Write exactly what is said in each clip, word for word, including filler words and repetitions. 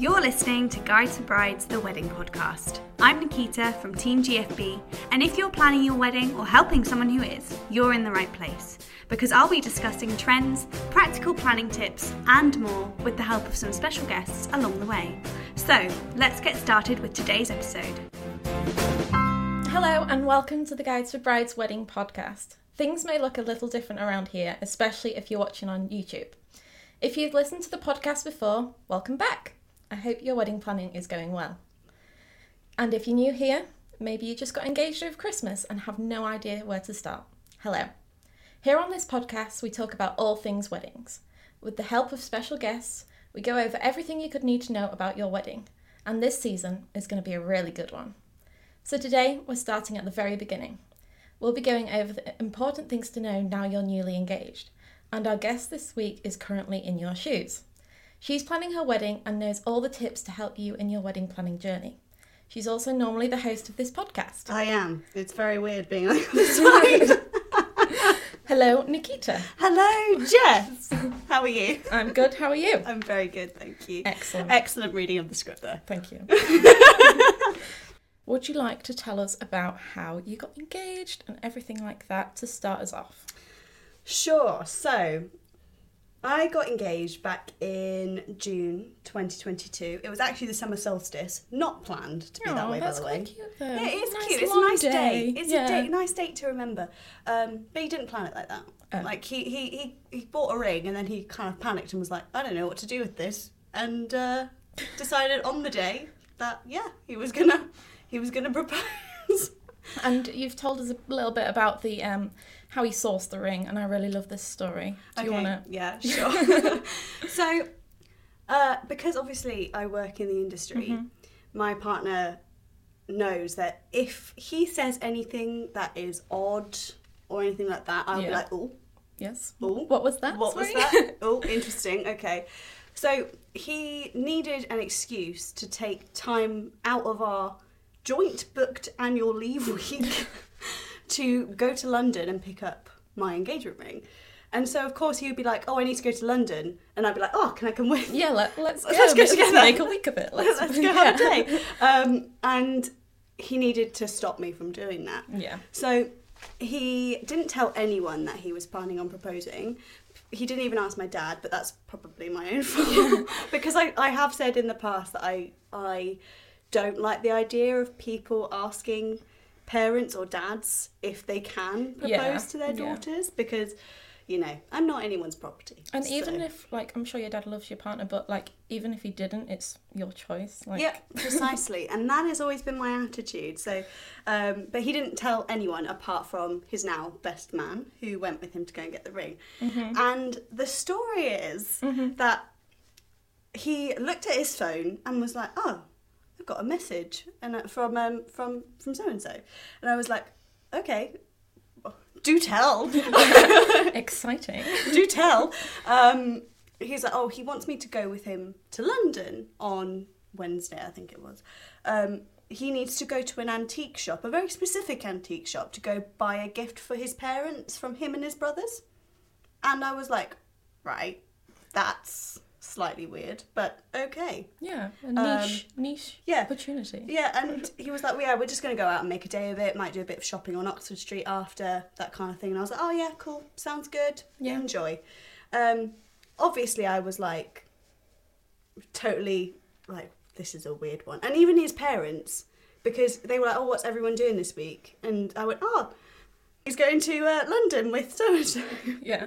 You're listening to Guides for Brides, the wedding podcast. I'm Nikita from Team G F B, and if you're planning your wedding or helping someone who is, you're in the right place, because I'll be discussing trends, practical planning tips, and more with the help of some special guests along the way. So let's get started with today's episode. Hello and welcome to the Guides for Brides wedding podcast. Things may look a little different around here, especially if you're watching on YouTube. If you've listened to the podcast before, welcome back. I hope your wedding planning is going well. And if you're new here, maybe you just got engaged over Christmas and have no idea where to start. Hello. Here on this podcast, we talk about all things weddings. With the help of special guests, we go over everything you could need to know about your wedding. And this season is going to be a really good one. So today, we're starting at the very beginning. We'll be going over the important things to know now you're newly engaged. And our guest this week is currently in your shoes. She's planning her wedding and knows all the tips to help you in your wedding planning journey. She's also normally the host of this podcast. I am. It's very weird being on the side. Hello, Nikita. Hello, Jess. How are you? I'm good. How are you? I'm very good, thank you. Excellent. Excellent reading of the script there. Thank you. Would you like to tell us about how you got engaged and everything like that to start us off? Sure. So I got engaged back in June twenty twenty-two. It was actually the summer solstice. Not planned to be oh, that way, by the way. That's cute, though. Yeah, it is nice cute. It's a nice day. day. It's yeah. a day, nice date to remember. Um, but he didn't plan it like that. Oh. Like, he, he, he, he bought a ring and then he kind of panicked and was like, I don't know what to do with this. And uh, decided on the day that, yeah, he was gonna he was gonna propose. And you've told us a little bit about the um, how he sourced the ring, and I really love this story. Do okay, you want to? Yeah, sure. So, uh, because obviously I work in the industry, mm-hmm. my partner knows that if he says anything that is odd or anything like that, I'll yeah. be like, oh. Yes. Oh. What was that? What Sorry. was that? Oh, interesting. Okay. So he needed an excuse to take time out of our joint booked annual leave week to go to London and pick up my engagement ring. And so, of course, he would be like, oh, I need to go to London. And I'd be like, oh, can I come with? Yeah, let, let's go. Let's go let's together. Make a week of it. Let's, let's go yeah. have a day. Um, and he needed to stop me from doing that. Yeah. So he didn't tell anyone that he was planning on proposing. He didn't even ask my dad, but that's probably my own fault. Yeah. Because I, I have said in the past that I I... don't like the idea of people asking parents or dads if they can propose yeah, to their daughters yeah. because, you know, I'm not anyone's property. And so. Even if, like, I'm sure your dad loves your partner, but, like, even if he didn't, it's your choice. Like... Yeah, precisely. And that has always been my attitude. So, um, but he didn't tell anyone apart from his now best man, who went with him to go and get the ring. Mm-hmm. And the story is mm-hmm. that he looked at his phone and was like, oh, I've got a message and from um, from from so and so, and I was like, okay, do tell. Exciting. Do tell. Um, he's like, oh, he wants me to go with him to London on Wednesday, I think it was. Um, he needs to go to an antique shop, a very specific antique shop, to go buy a gift for his parents from him and his brothers. And I was like, right, that's slightly weird, but okay. Yeah, a niche, um, niche yeah. opportunity. Yeah, and he was like, well, yeah, we're just going to go out and make a day of it, might do a bit of shopping on Oxford Street after, that kind of thing. And I was like, oh yeah, cool, sounds good, yeah. enjoy. Um, obviously I was like, totally, like, this is a weird one. And even his parents, because they were like, oh, what's everyone doing this week? And I went, oh, he's going to uh, London with so-and-so. Yeah.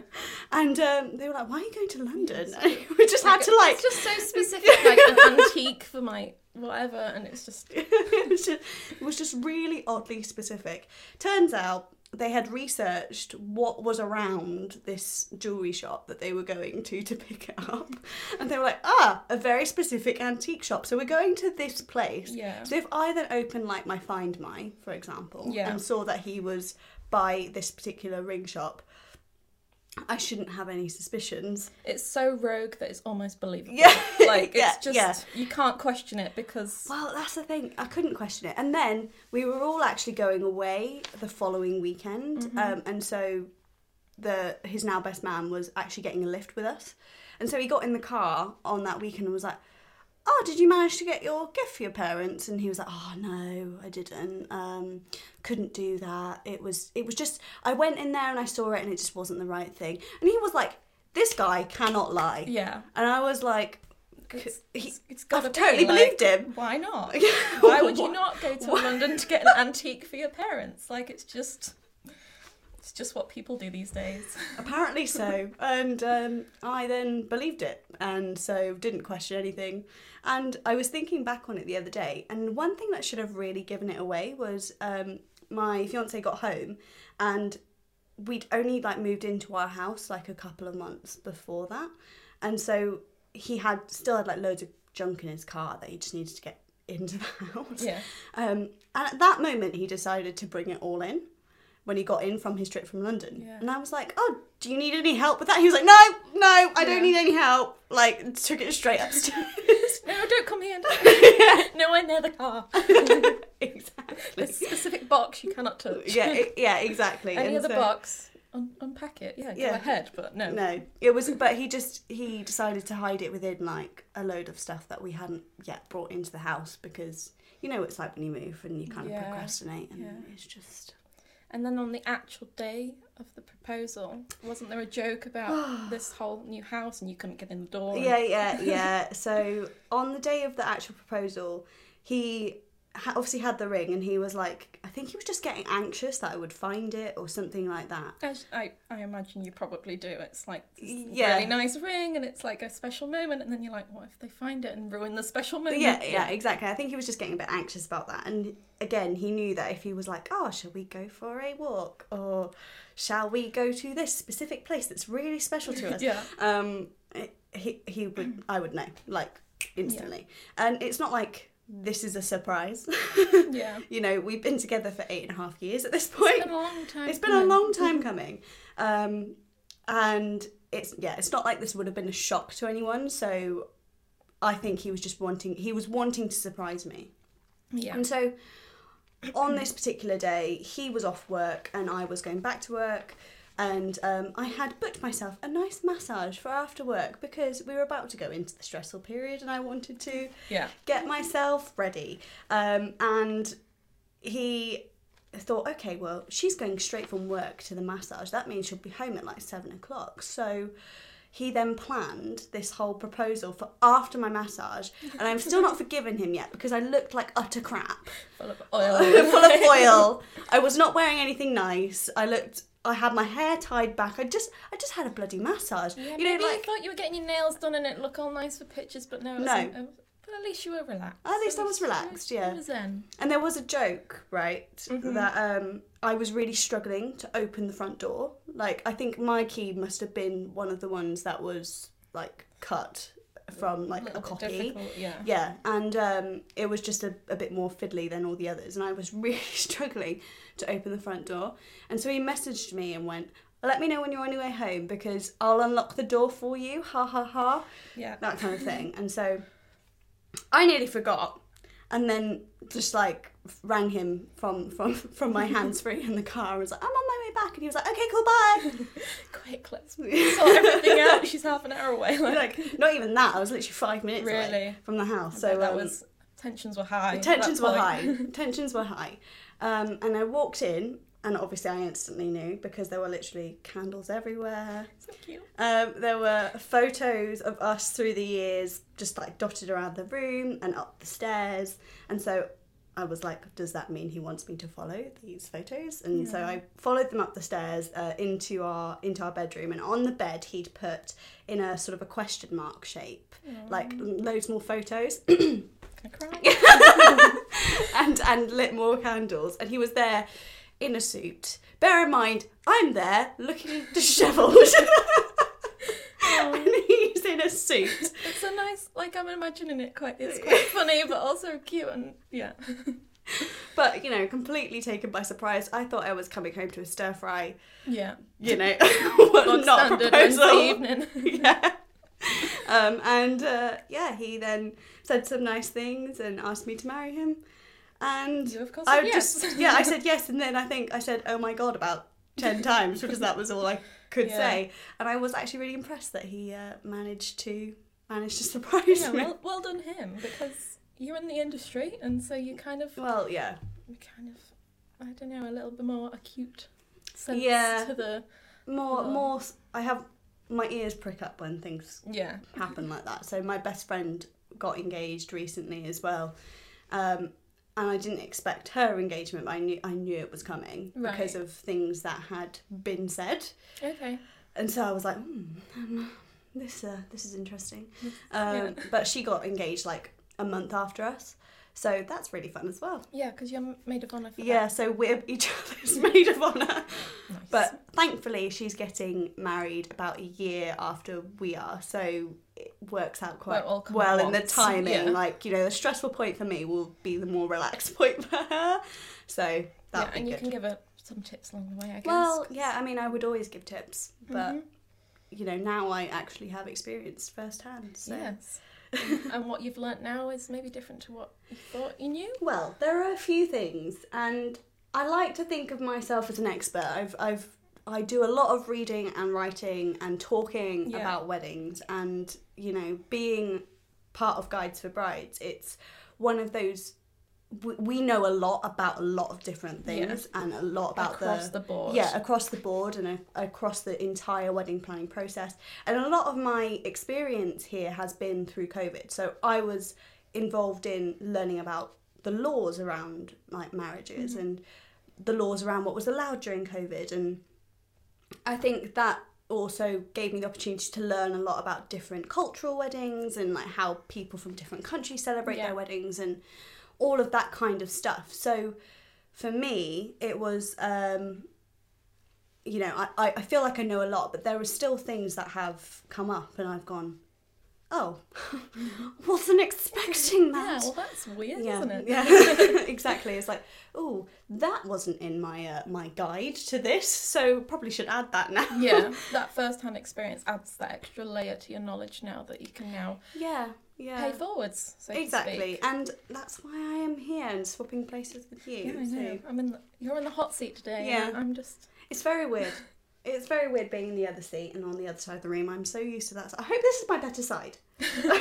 And um, they were like, why are you going to London? And we just like, had to like... It's just so specific, like an antique for my whatever, and it's just... it, was just... it was just really oddly specific. Turns out they had researched what was around this jewellery shop that they were going to to pick it up. And they were like, ah, a very specific antique shop. So we're going to this place. Yeah. So if I then opened, like, my Find My, for example, yeah. and saw that he was... by this particular ring shop, I shouldn't have any suspicions. It's so rogue that it's almost believable. Yeah. Like, it's yeah, just, yeah. you can't question it because... Well, that's the thing. I couldn't question it. And then we were all actually going away the following weekend. Mm-hmm. Um, and so the his now best man was actually getting a lift with us. And so he got in the car on that weekend and was like, oh, did you manage to get your gift for your parents? And he was like, oh, no, I didn't. Um, couldn't do that. It was, it was just, I went in there and I saw it and it just wasn't the right thing. And he was like, this guy cannot lie. Yeah. And I was like, It's, it's, it's I've totally be, like, believed him. Why not? Why would you not go to London to get an antique for your parents? Like, it's just, it's just what people do these days. Apparently so. And um, I then believed it, and so didn't question anything. And I was thinking back on it the other day, and one thing that should have really given it away was um, my fiance got home, and we'd only like moved into our house like a couple of months before that, and so. He had still had like loads of junk in his car that he just needed to get into the house. Yeah. Um, and at that moment, he decided to bring it all in when he got in from his trip from London. Yeah. And I was like, "Oh, do you need any help with that?" He was like, "No, no, I yeah. don't need any help." Like, took it straight upstairs. No, don't come here. Don't. Yeah. Nowhere near the car. Exactly. There's a specific box you cannot touch. Yeah, it, yeah, exactly. Any and other so... box. Unpack it, yeah, yeah. Go ahead, but no. No, it was, but he just, he decided to hide it within, like, a load of stuff that we hadn't yet brought into the house because, you know, it's like when you move and you kind yeah. of procrastinate and yeah. it's just... And then on the actual day of the proposal, wasn't there a joke about this whole new house and you couldn't get in the door? And... Yeah, yeah, yeah. So on the day of the actual proposal, he... obviously had the ring, and he was like, I think he was just getting anxious that I would find it or something like that. As I, I imagine you probably do. It's like this yeah. really nice ring, and it's like a special moment, and then you're like, what if they find it and ruin the special moment? Yeah, yeah, exactly. I think he was just getting a bit anxious about that, and again, he knew that if he was like, oh, shall we go for a walk, or shall we go to this specific place that's really special to us? yeah. Um, it, he he would I would know like instantly, yeah. and it's not like. This is a surprise. Yeah. You know, we've been together for eight and a half years at this point. It's been a long time. It's been coming. a long time coming. Um, and it's, yeah, it's not like this would have been a shock to anyone. So I think he was just wanting, he was wanting to surprise me. Yeah. And so on this particular day, he was off work and I was going back to work. And um, I had booked myself a nice massage for after work because we were about to go into the stressful period and I wanted to yeah. get myself ready. Um, and he thought, okay, well, she's going straight from work to the massage. That means she'll be home at like seven o'clock. So he then planned this whole proposal for after my massage. And I'm still not forgiven him yet because I looked like utter crap. Full of oil. Full of oil. I was not wearing anything nice. I looked... I had my hair tied back. I just, I just had a bloody massage. Yeah, you know, like I thought you were getting your nails done and it looked all nice for pictures, but no, it no. Wasn't, but at least you were relaxed. At least I was relaxed, yeah. It was zen. And there was a joke, right, mm-hmm. that um, I was really struggling to open the front door. Like, I think my key must have been one of the ones that was like cut from like a, a copy. Yeah. Yeah, and um, it was just a, a bit more fiddly than all the others, and I was really struggling to open the front door. And so he messaged me and went, let me know when you're on your way home because I'll unlock the door for you, ha ha ha. Yeah. That kind of thing. And so I nearly forgot and then just like rang him from, from, from my hands-free in the car and was like, I'm on my way back. And he was like, okay, cool, bye. Quick, let's sort everything out. She's half an hour away. Like, like not even that. I was literally five minutes really? away from the house. So that um, was, tensions were high. Tensions were high. Tensions were high. Um, and I walked in, and obviously I instantly knew because there were literally candles everywhere. So cute. Um, there were photos of us through the years, just like dotted around the room and up the stairs. And so I was like, does that mean he wants me to follow these photos? And yeah. so I followed them up the stairs uh, into our into our bedroom. And on the bed, he'd put in a sort of a question mark shape, mm. like loads more photos. I cried. and and lit more candles, and he was there in a suit. Bear in mind, I'm there looking dishevelled. And he's in a suit. It's a nice, like I'm imagining it quite. It's quite funny, but also cute, and yeah. But you know, completely taken by surprise. I thought I was coming home to a stir fry. Yeah. You know, not a proposal. Evening. Yeah. Um, and uh, yeah, he then said some nice things and asked me to marry him. And you, of course, I yes. just yeah, I said yes, and then I think I said, "Oh my God," about ten times because that was all I could yeah. say. And I was actually really impressed that he uh, managed to managed to surprise yeah, me. Well, well done him, because you're in the industry, and so you kind of... Well, yeah. You kind of, I don't know, a little bit more acute sense yeah. to the... More, uh, more... I have... My ears prick up when things yeah. happen like that. So my best friend got engaged recently as well. Um, and I didn't expect her engagement, but I knew, I knew it was coming right. because of things that had been said. Okay. And so I was like, hmm, um, this, uh, this is interesting. Um, yeah. But she got engaged like a month after us. So that's really fun as well. Yeah, because you're maid of honour for Yeah, that. So we're each other's maid of honour. Nice. But thankfully she's getting married about a year after we are, so it works out quite well in the timing. Yeah. Like, you know, the stressful point for me will be the more relaxed point for her. So that'll yeah, be good. And you can give her some tips along the way, I guess. Well, cause... yeah, I mean, I would always give tips, but, mm-hmm. you know, now I actually have experience firsthand, so... Yes. And what you've learnt now is maybe different to what you thought you knew? Well, there are a few things, and I like to think of myself as an expert. I've, I've, I do a lot of reading and writing and talking yeah. about weddings, and, you know, being part of Guides for Brides, it's one of those... We know a lot about a lot of different things yeah. and a lot about across the... Across the board. Yeah, across the board and a, across the entire wedding planning process. And a lot of my experience here has been through COVID. So I was involved in learning about the laws around, like, marriages mm-hmm. and the laws around what was allowed during COVID. And I think that also gave me the opportunity to learn a lot about different cultural weddings and, like, how people from different countries celebrate yeah. their weddings and... all of that kind of stuff. So for me, it was, um, you know, I, I feel like I know a lot, but there are still things that have come up and I've gone, oh, wasn't expecting that. Yeah, well, that's weird, yeah, isn't it? Yeah, exactly. It's like, oh, that wasn't in my uh, my guide to this, so probably should add that now. Yeah, that first-hand experience adds that extra layer to your knowledge now that you can now... Yeah. Yeah. Pay forwards, so exactly, and that's why I am here and swapping places with you. Yeah, I know. So. I'm in. The, you're in the hot seat today. Yeah, I'm just. It's very weird. It's very weird being in the other seat and on the other side of the room. I'm so used to that. So I hope this is my better side for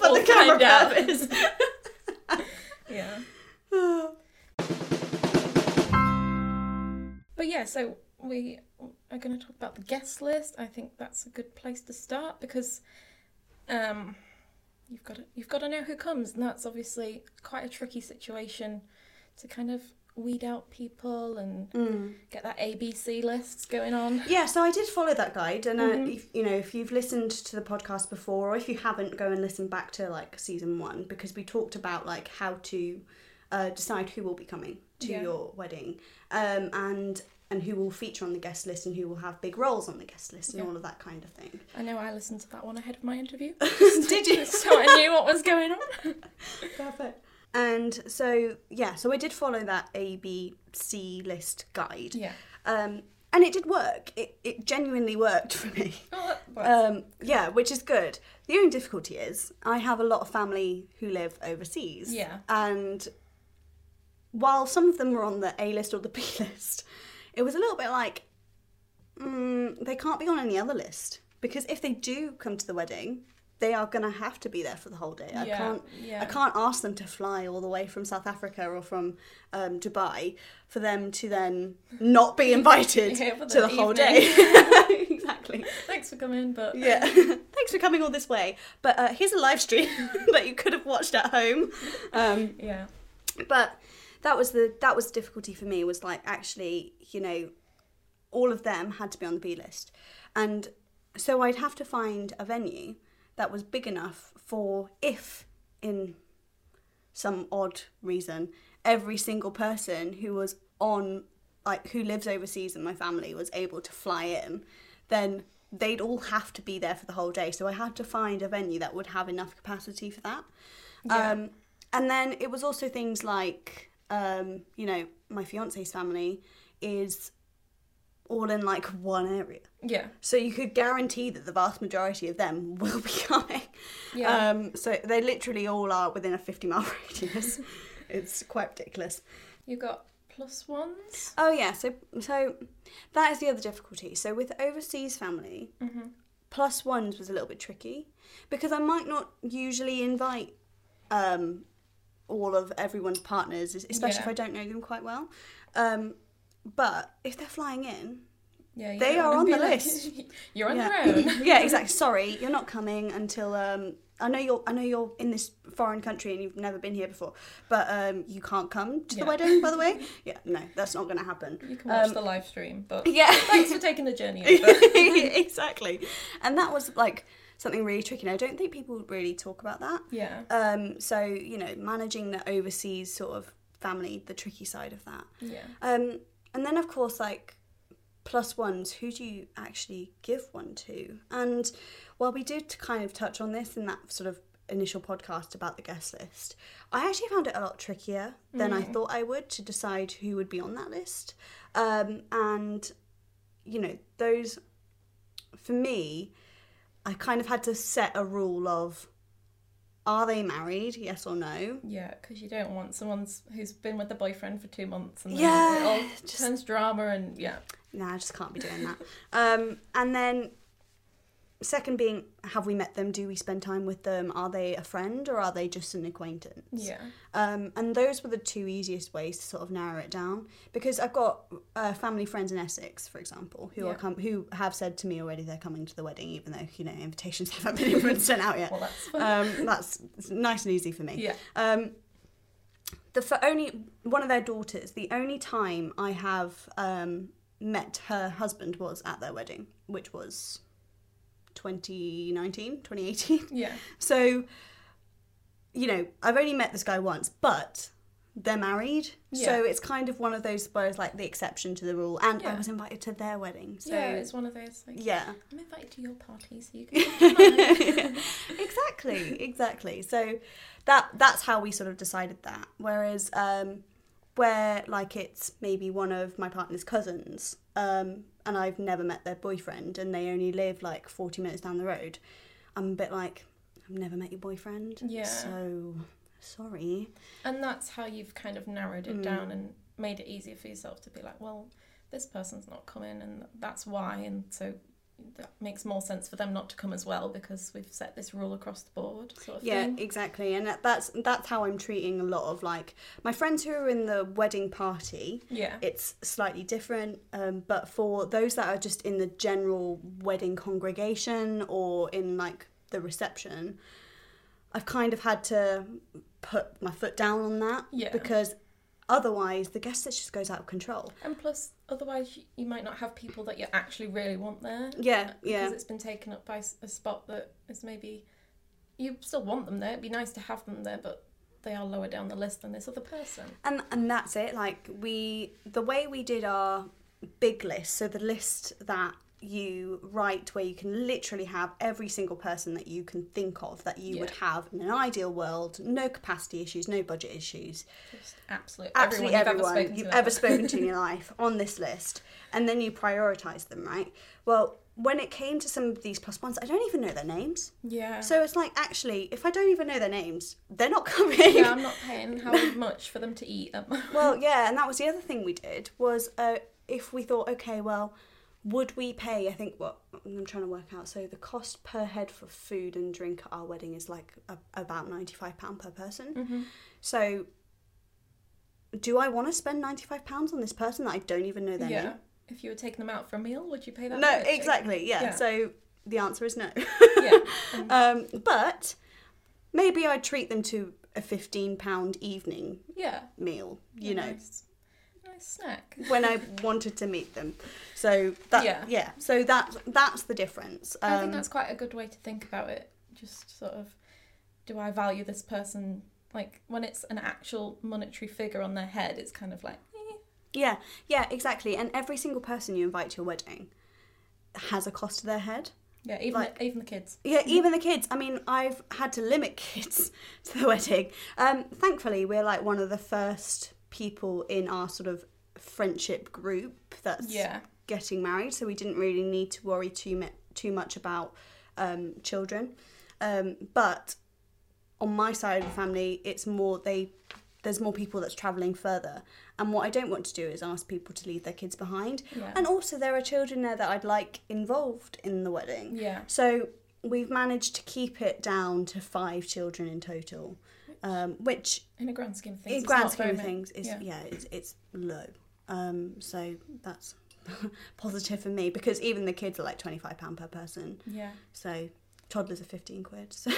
we'll the camera purpose. yeah. But yeah, so we are going to talk about the guest list. I think that's a good place to start because. Um, You've got to, you've got to know who comes, and that's obviously quite a tricky situation to kind of weed out people and mm. get that A B C list going on. Yeah, so I did follow that guide, and mm-hmm. uh, if, you know, if you've listened to the podcast before, or if you haven't, go and listen back to like season one because we talked about like how to uh, decide who will be coming to yeah. your wedding, um, and. and who will feature on the guest list and who will have big roles on the guest list and yeah. all of that kind of thing. I know I listened to that one ahead of my interview. Did you? So I knew what was going on. Perfect. And so, yeah, so I did follow that A B C list guide. Yeah. Um, and it did work. It it genuinely worked for me. Oh, that works. Um, yeah, which is good. The only difficulty is I have a lot of family who live overseas. Yeah. And while some of them were on the A list or the B list... It was a little bit like, mm, they can't be on any other list. Because if they do come to the wedding, they are going to have to be there for the whole day. I yeah, can't yeah. I can't ask them to fly all the way from South Africa or from um, Dubai for them to then not be invited yeah, to the evening. Whole day. Exactly. Thanks for coming, but... Yeah, thanks for coming all this way. But uh, here's a live stream that you could have watched at home. Um, yeah. But... That was the that was the difficulty for me, was like, actually, you know, all of them had to be on the B list. And so I'd have to find a venue that was big enough for if, in some odd reason, every single person who was on, like, who lives overseas in my family was able to fly in, then they'd all have to be there for the whole day. So I had to find a venue that would have enough capacity for that. Yeah. Um, and then it was also things like... Um, you know, my fiance's family is all in like one area. Yeah. So you could guarantee that the vast majority of them will be coming. Yeah. Um, so they literally all are within a fifty mile radius. It's quite ridiculous. You've got plus ones? Oh yeah, so so that is the other difficulty. So with overseas family, mm-hmm. plus ones was a little bit tricky because I might not usually invite um, all of everyone's partners, especially yeah. if I don't know them quite well. Um, but if they're flying in, yeah, they are on the like, list. You're on yeah. your own. Yeah, exactly. Sorry, you're not coming until. Um, I know you're. I know you're in this foreign country and you've never been here before, but um, you can't come to yeah. the wedding. By the way, yeah, no, that's not going to happen. You can watch um, the live stream, but yeah, thanks for taking the journey. Exactly, and that was like something really tricky. And I don't think people really talk about that. Yeah. Um. So you know, managing the overseas sort of family, the tricky side of that. Yeah. Um. And then of course, like. Plus ones, who do you actually give one to? And while we did kind of touch on this in that sort of initial podcast about the guest list, I actually found it a lot trickier than mm. I thought I would to decide who would be on that list. Um, and, you know, those, for me, I kind of had to set a rule of, are they married, yes or no? Yeah, because you don't want someone who's been with the boyfriend for two months and then yeah, it all just turns drama and, yeah. Nah, I just can't be doing that. Um, and then second being, have we met them? Do we spend time with them? Are they a friend or are they just an acquaintance? Yeah. Um, and those were the two easiest ways to sort of narrow it down because I've got uh, family friends in Essex, for example, who yeah. are com- who have said to me already they're coming to the wedding, even though you know invitations haven't been even sent out yet. Well, that's fun. Um, that's nice and easy for me. Yeah. Um, the for only one of their daughters. The only time I have. Um, met her husband was at their wedding, which was twenty nineteen, twenty eighteen. Yeah. So, you know, I've only met this guy once, but they're married. Yeah. So it's kind of one of those where it's like the exception to the rule. And yeah. I was invited to their wedding. So yeah, it's one of those. Like, yeah. I'm invited to your party, so you can come to mine. Exactly, exactly. So that that's how we sort of decided that. Whereas... um where, like, it's maybe one of my partner's cousins um, and I've never met their boyfriend and they only live, like, forty minutes down the road, I'm a bit like, I've never met your boyfriend. Yeah. So, sorry. And that's how you've kind of narrowed it mm. down and made it easier for yourself to be like, well, this person's not coming and that's why. And so that makes more sense for them not to come as well because we've set this rule across the board sort of yeah, thing. Yeah, exactly. And that's that's how I'm treating a lot of, like, my friends who are in the wedding party, yeah, it's slightly different. Um, but for those that are just in the general wedding congregation or in, like, the reception, I've kind of had to put my foot down on that yeah. because otherwise the guest list just goes out of control. And plus... otherwise, you might not have people that you actually really want there. Yeah, yeah. Because it's been taken up by a spot that is maybe... you still want them there. It'd be nice to have them there, but they are lower down the list than this other person. And and that's it. Like, we... the way we did our big list, so the list that you write where you can literally have every single person that you can think of that you yeah. would have in an ideal world, no capacity issues, no budget issues. Just absolute, absolutely everyone you've, everyone ever, spoken you've ever spoken to in your life on this list. And then you prioritise them, right? Well, when it came to some of these plus ones, I don't even know their names. Yeah. So it's like, actually, if I don't even know their names, they're not coming. Yeah, I'm not paying how much for them to eat. Well, yeah, and that was the other thing we did was uh, if we thought, okay, well... would we pay, I think, what I'm trying to work out, so the cost per head for food and drink at our wedding is like a, about ninety-five pounds per person. Mm-hmm. So do I want to spend ninety-five pounds on this person that I don't even know their yeah. name? If you were taking them out for a meal, would you pay that? No, much? Exactly, yeah. yeah. So the answer is no. yeah. Um, but maybe I'd treat them to a fifteen pounds evening yeah. meal, you yeah, know. Nice. Nice snack when I wanted to meet them, so that yeah, yeah. so that that's the difference. Um, I think that's quite a good way to think about it. Just sort of, do I value this person? Like when it's an actual monetary figure on their head, it's kind of like eh. yeah, yeah, exactly. And every single person you invite to your wedding has a cost to their head. Yeah, even like, the, even the kids. Yeah, even the kids. I mean, I've had to limit kids to the wedding. Um, thankfully, we're like one of the first people in our sort of friendship group that's yeah. getting married, so we didn't really need to worry too much too much about um children um but on my side of the family it's more they there's more people that's travelling further. And what I don't want to do is ask people to leave their kids behind. Yeah. And also there are children there that I'd like involved in the wedding. Yeah. So we've managed to keep it down to five children in total, um, which... In a grand scheme of things. In a grand scheme of things, is, yeah, yeah it's, it's low. Um, so that's positive for me, because even the kids are like twenty-five pounds per person. Yeah. So toddlers are fifteen quid, so...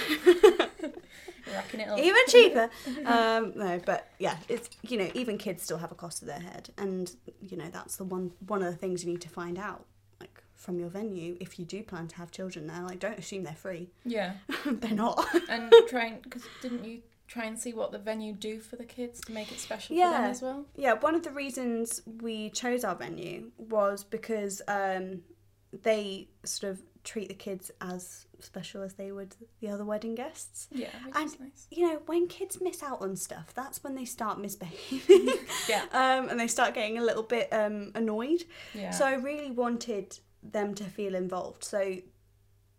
Racking it up. Even cheaper. um, no, but yeah, it's, you know, even kids still have a cost to their head, and you know that's the one one of the things you need to find out, like, from your venue if you do plan to have children there. Like, don't assume they're free. Yeah, they're not. And try and, because didn't you try and see what the venue do for the kids to make it special yeah. for them as well? Yeah, one of the reasons we chose our venue was because um, they sort of treat the kids as special as they would the other wedding guests. Yeah, which and, is nice. You know, when kids miss out on stuff, that's when they start misbehaving. yeah. Um, and they start getting a little bit um, annoyed. Yeah. So I really wanted them to feel involved. So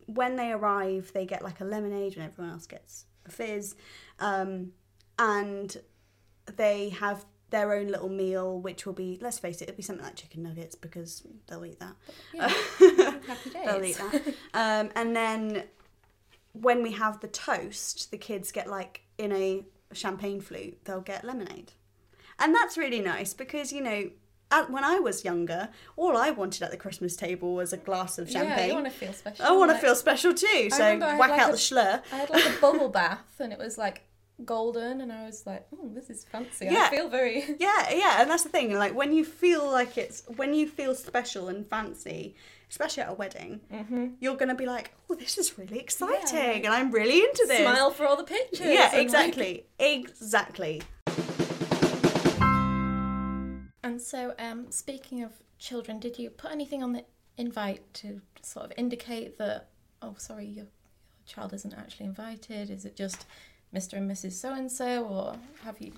when they arrive, they get like a lemonade and everyone else gets a fizz. Um, and they have their own little meal, which will be, let's face it, it'll be something like chicken nuggets, because they'll eat that. Yeah. Happy days. They'll eat that. Um, and then when we have the toast, the kids get, like, in a champagne flute, they'll get lemonade. And that's really nice because, you know, at, when I was younger, all I wanted at the Christmas table was a glass of champagne. Yeah, you want to feel special. I want like, to feel special too, so whack like out a, the schlur. I had, like, a bubble bath, and it was, like, golden, and I was like, oh, this is fancy. Yeah. I feel very yeah yeah and that's the thing, like, when you feel like it's when you feel special and fancy, especially at a wedding, mm-hmm. you're gonna be like, oh, this is really exciting, yeah, like, and I'm really into this, smile for all the pictures. Yeah, exactly like... exactly and so um speaking of children, did you put anything on the invite to sort of indicate that, oh, sorry, your, your child isn't actually invited? Is it just Mister and Missus so-and-so, or have you?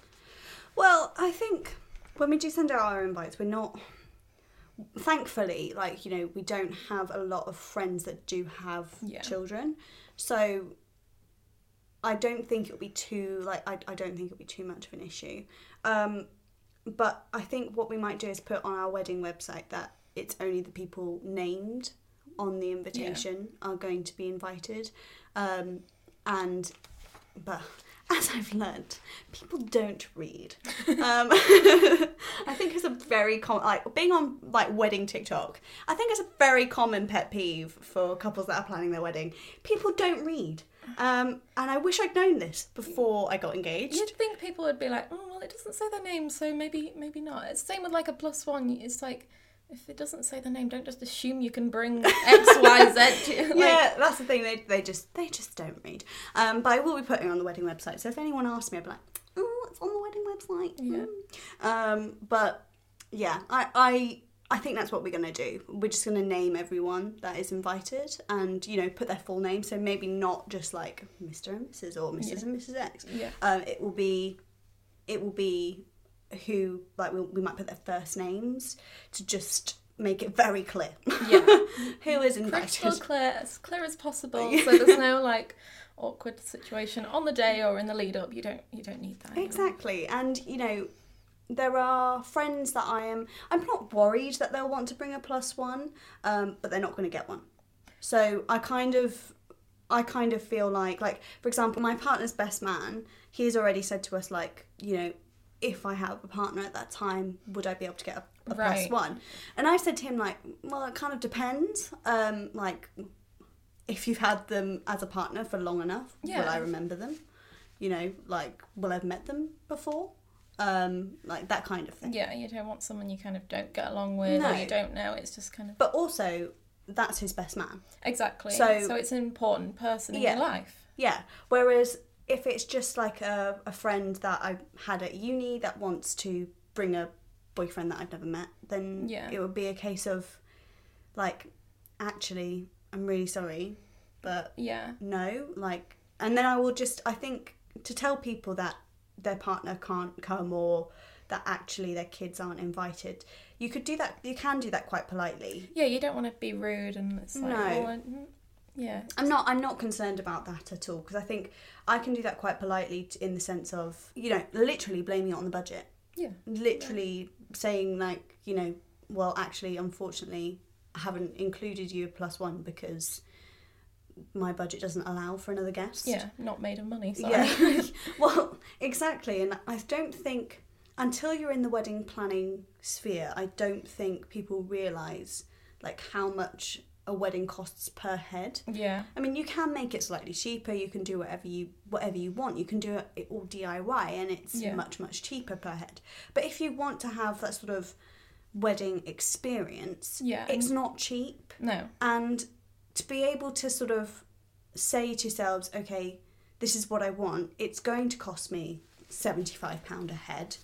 Well, I think when we do send out our invites, we're not, thankfully, like, you know, we don't have a lot of friends that do have yeah. children. So I don't think it'll be too, like, I, I don't think it'll be too much of an issue. Um, but I think what we might do is put on our wedding website that it's only the people named on the invitation yeah. are going to be invited. Um, and... But as I've learned, people don't read. Um, I think it's a very common, like, being on like wedding TikTok, I think it's a very common pet peeve for couples that are planning their wedding. People don't read. Um, and I wish I'd known this before I got engaged. You'd think people would be like, oh, well, it doesn't say their name, so maybe maybe not. It's the same with like a plus one. It's like, if it doesn't say the name, don't just assume you can bring X, Y, Z. To, like... Yeah, that's the thing. They they just they just don't read. Um, but I will be putting it on the wedding website. So if anyone asks me, I'll be like, oh, it's on the wedding website. Yeah. Mm. Um, but yeah, I, I I think that's what we're gonna do. We're just gonna name everyone that is invited, and you know, put their full name. So maybe not just like Mister and Missus or Missus yeah. and Missus X. Yeah. Um, it will be, it will be. who, like, we, we might put their first names to just make it very clear. Yeah. Who is invited. Crystal clear, as clear as possible, so there's no, like, awkward situation on the day or in the lead-up. You don't you don't need that. Exactly. Either. And, you know, there are friends that I am... I'm not worried that they'll want to bring a plus one, um, but they're not going to get one. So I kind of... I kind of feel like... Like, for example, my partner's best man, he's already said to us, like, you know... if I have a partner at that time, would I be able to get a, a right. plus one? And I said to him, like, well, it kind of depends. Um, like, if you've had them as a partner for long enough, yeah. will I remember them? You know, like, will I have met them before? Um, like, that kind of thing. Yeah, you don't want someone you kind of don't get along with no. or you don't know. It's just kind of... But also, that's his best man. Exactly. So, so it's an important person yeah, in your life. Yeah, whereas... if it's just like a, a friend that I had at uni that wants to bring a boyfriend that I've never met, then yeah. it would be a case of, like, actually, I'm really sorry, but yeah. no, like, and then I will just, I think, to tell people that their partner can't come or that actually their kids aren't invited, you could do that, you can do that quite politely. Yeah, you don't want to be rude and it's like, no. oh, I, Yeah. I'm not I'm not concerned about that at all, because I think I can do that quite politely t- in the sense of, you know, literally blaming it on the budget. Yeah. Literally yeah. saying, like, you know, well, actually, unfortunately, I haven't included you plus one because my budget doesn't allow for another guest. Yeah, not made of money, sorry. Yeah. Well, exactly. And I don't think, until you're in the wedding planning sphere, I don't think people realise, like, how much a wedding costs per head. Yeah. I mean, you can make it slightly cheaper, you can do whatever you whatever you want, you can do it all D I Y, and it's yeah. much, much cheaper per head. But if you want to have that sort of wedding experience, yeah, it's not cheap. No. And to be able to sort of say to yourselves, okay, this is what I want, it's going to cost me seventy-five pounds a head,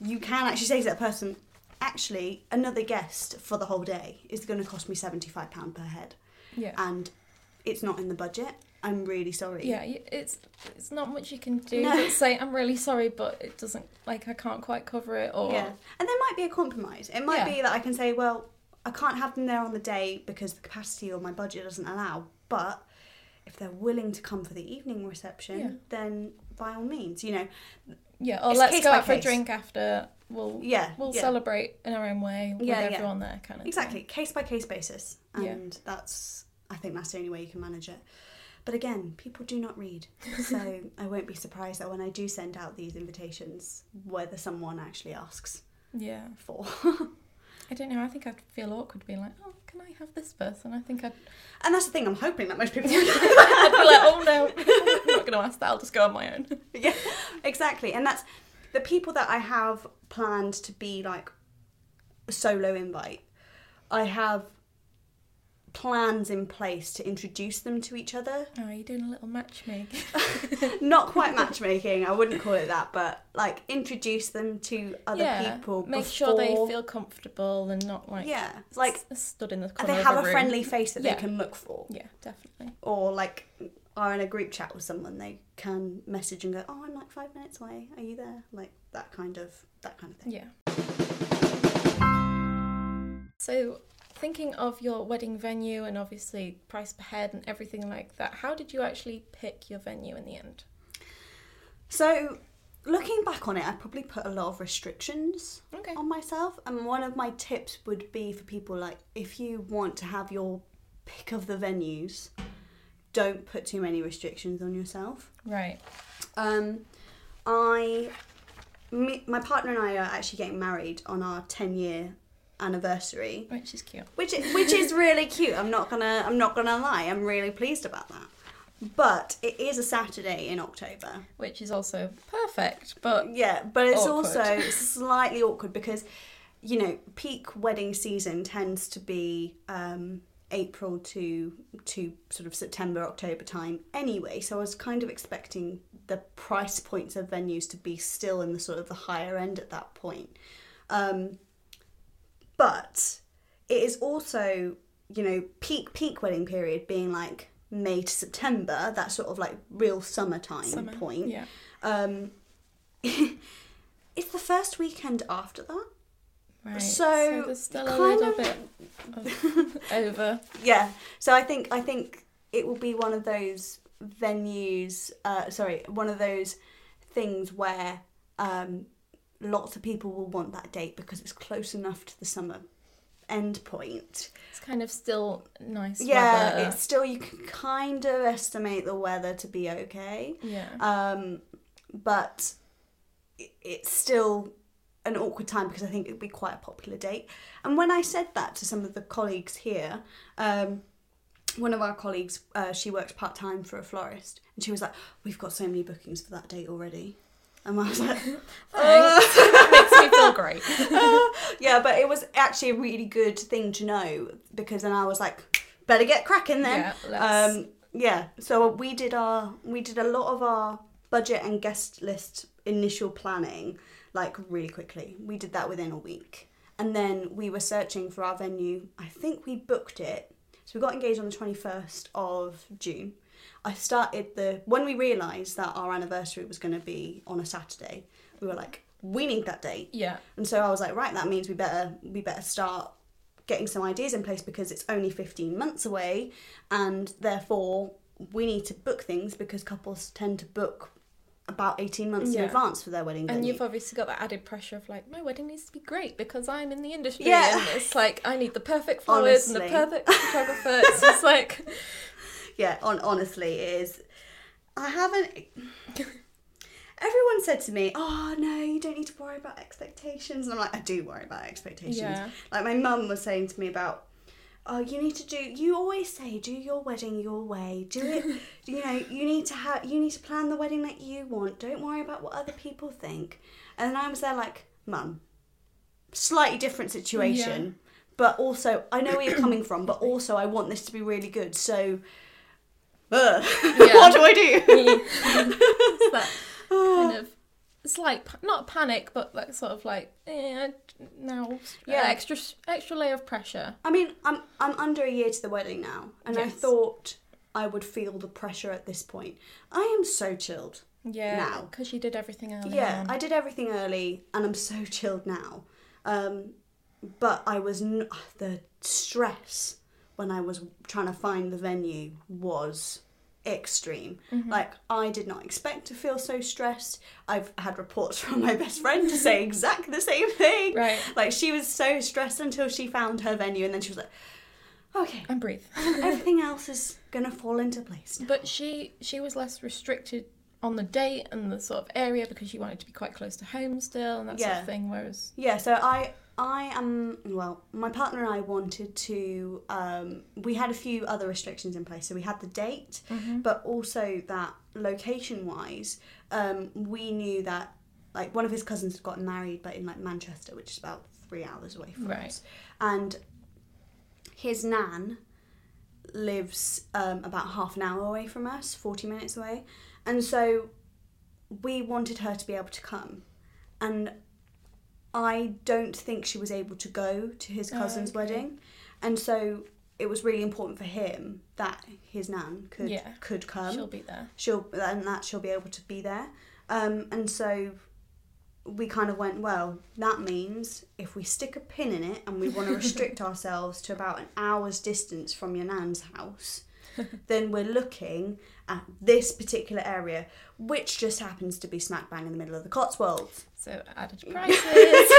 you can actually say to that person, actually, another guest for the whole day is going to cost me seventy-five pounds per head. Yeah. And it's not in the budget. I'm really sorry. Yeah, it's it's not much you can do. No. Say, I'm really sorry, but it doesn't, like, I can't quite cover it, or... Yeah. And there might be a compromise. It might yeah. be that I can say, well, I can't have them there on the day because the capacity or my budget doesn't allow, but if they're willing to come for the evening reception, yeah. then by all means, you know... Yeah, or let's go out for a drink after... We'll yeah, we'll yeah. celebrate in our own way with yeah, everyone yeah. there, kind of exactly thing. Case by case basis, and yeah. that's I think that's the only way you can manage it. But again, people do not read, so I won't be surprised that when I do send out these invitations, whether someone actually asks, yeah, for. I don't know. I think I'd feel awkward being like, oh, can I have this person? I think I'd, and that's the thing. I'm hoping that most people would. I'd be like, oh no, I'm not going to ask that. I'll just go on my own. Yeah, exactly, and that's. The people that I have planned to be, like, a solo invite, I have plans in place to introduce them to each other. Oh, you're doing a little matchmaking. Not quite matchmaking, I wouldn't call it that, but, like, introduce them to other yeah, people. Make before... sure they feel comfortable and not, like, yeah, like s- stood in the corner of the room. They have a friendly face that yeah. they can look for. Yeah, definitely. Or, like... are in a group chat with someone, they can message and go, oh, I'm like five minutes away, are you there? Like that kind of that kind of thing. Yeah. So thinking of your wedding venue and obviously price per head and everything like that, how did you actually pick your venue in the end? So looking back on it, I probably put a lot of restrictions okay. on myself, and one of my tips would be for people, like, if you want to have your pick of the venues, don't put too many restrictions on yourself. Right. Um, I, me, my partner and I are actually getting married on our ten year anniversary, which is cute. Which is, which is really cute. I'm not gonna I'm not gonna lie. I'm really pleased about that. But it is a Saturday in October, which is also perfect. But yeah, but it's awkward. Also slightly awkward because, you know, peak wedding season tends to be. Um, April to to sort of September, October time anyway, so I was kind of expecting the price points of venues to be still in the sort of the higher end at that point. Um, but it is also, you know, peak peak wedding period being like May to September, that sort of like real summertime Summer, point. Yeah. Um, it's the first weekend after that. Right. So, so there's still a little of... bit of over. Yeah. So I think I think it will be one of those venues. Uh, sorry, one of those things where um, lots of people will want that date because it's close enough to the summer end point. It's kind of still nice. Yeah, weather. It's still, you can kind of estimate the weather to be okay. Yeah. Um, but it, it's still. An awkward time because I think it would be quite a popular date. And when I said that to some of the colleagues here, um, one of our colleagues, uh, she works part-time for a florist, and she was like, we've got so many bookings for that date already. And I was like, oh. Makes me feel great. uh, yeah, but it was actually a really good thing to know, because then I was like, better get cracking then. Yeah, um, yeah. So we did our we did a lot of our budget and guest list initial planning, like, really quickly. We did that within a week. And then we were searching for our venue. I think we booked it. So we got engaged on the twenty-first of June. I started the... When we realised that our anniversary was going to be on a Saturday, we were like, we need that date. Yeah. And so I was like, right, that means we better we better start getting some ideas in place because it's only fifteen months away, and therefore we need to book things because couples tend to book about eighteen months yeah. in advance for their wedding. And you've you? obviously got that added pressure of like, my wedding needs to be great because I'm in the industry yeah. and it's like, I need the perfect flowers honestly. and the perfect photographer. It's just like... Yeah, on, honestly, it is... I haven't... Everyone said to me, oh, no, you don't need to worry about expectations. And I'm like, I do worry about expectations. Yeah. Like, my mum was saying to me about, oh, you need to do... You always say, do your wedding your way. Do it... you know, you need to have... You need to plan the wedding that you want. Don't worry about what other people think. And then I was there like, Mum, slightly different situation. Yeah. But also, I know where you're coming from, but also I want this to be really good. So, uh, yeah. what do I do? But, kind of, it's like not panic, but like sort of like eh, now, yeah, uh, extra extra layer of pressure. I mean, I'm I'm under a year to the wedding now, and yes. I thought I would feel the pressure at this point. I am so chilled. Yeah, now because you did everything early. Yeah, on. I did everything early, and I'm so chilled now. Um, but I was n- the stress when I was trying to find the venue was extreme. Mm-hmm. Like, I did not expect to feel so stressed. I've had reports from my best friend to say exactly the same thing. Right. Like, she was so stressed until she found her venue, and then she was like, okay. And breathe. Everything else is going to fall into place now. But she, she was less restricted on the date and the sort of area because she wanted to be quite close to home still and that yeah. sort of thing, whereas... Yeah, so I... I am, well, my partner and I wanted to, um, we had a few other restrictions in place. So we had the date, mm-hmm. but also that location-wise, um, we knew that, like, one of his cousins had gotten married, but in, like, Manchester, which is about three hours away from right. us. And his nan lives um, about half an hour away from us, forty minutes away. And so we wanted her to be able to come. And I don't think she was able to go to his cousin's oh, okay. wedding. And so it was really important for him that his nan could yeah. could come. She'll be there. She'll and that she'll be able to be there. Um, and so we kind of went, well, that means if we stick a pin in it and we want to restrict ourselves to about an hour's distance from your nan's house, then we're looking at this particular area, which just happens to be smack bang in the middle of the Cotswolds. So added prices.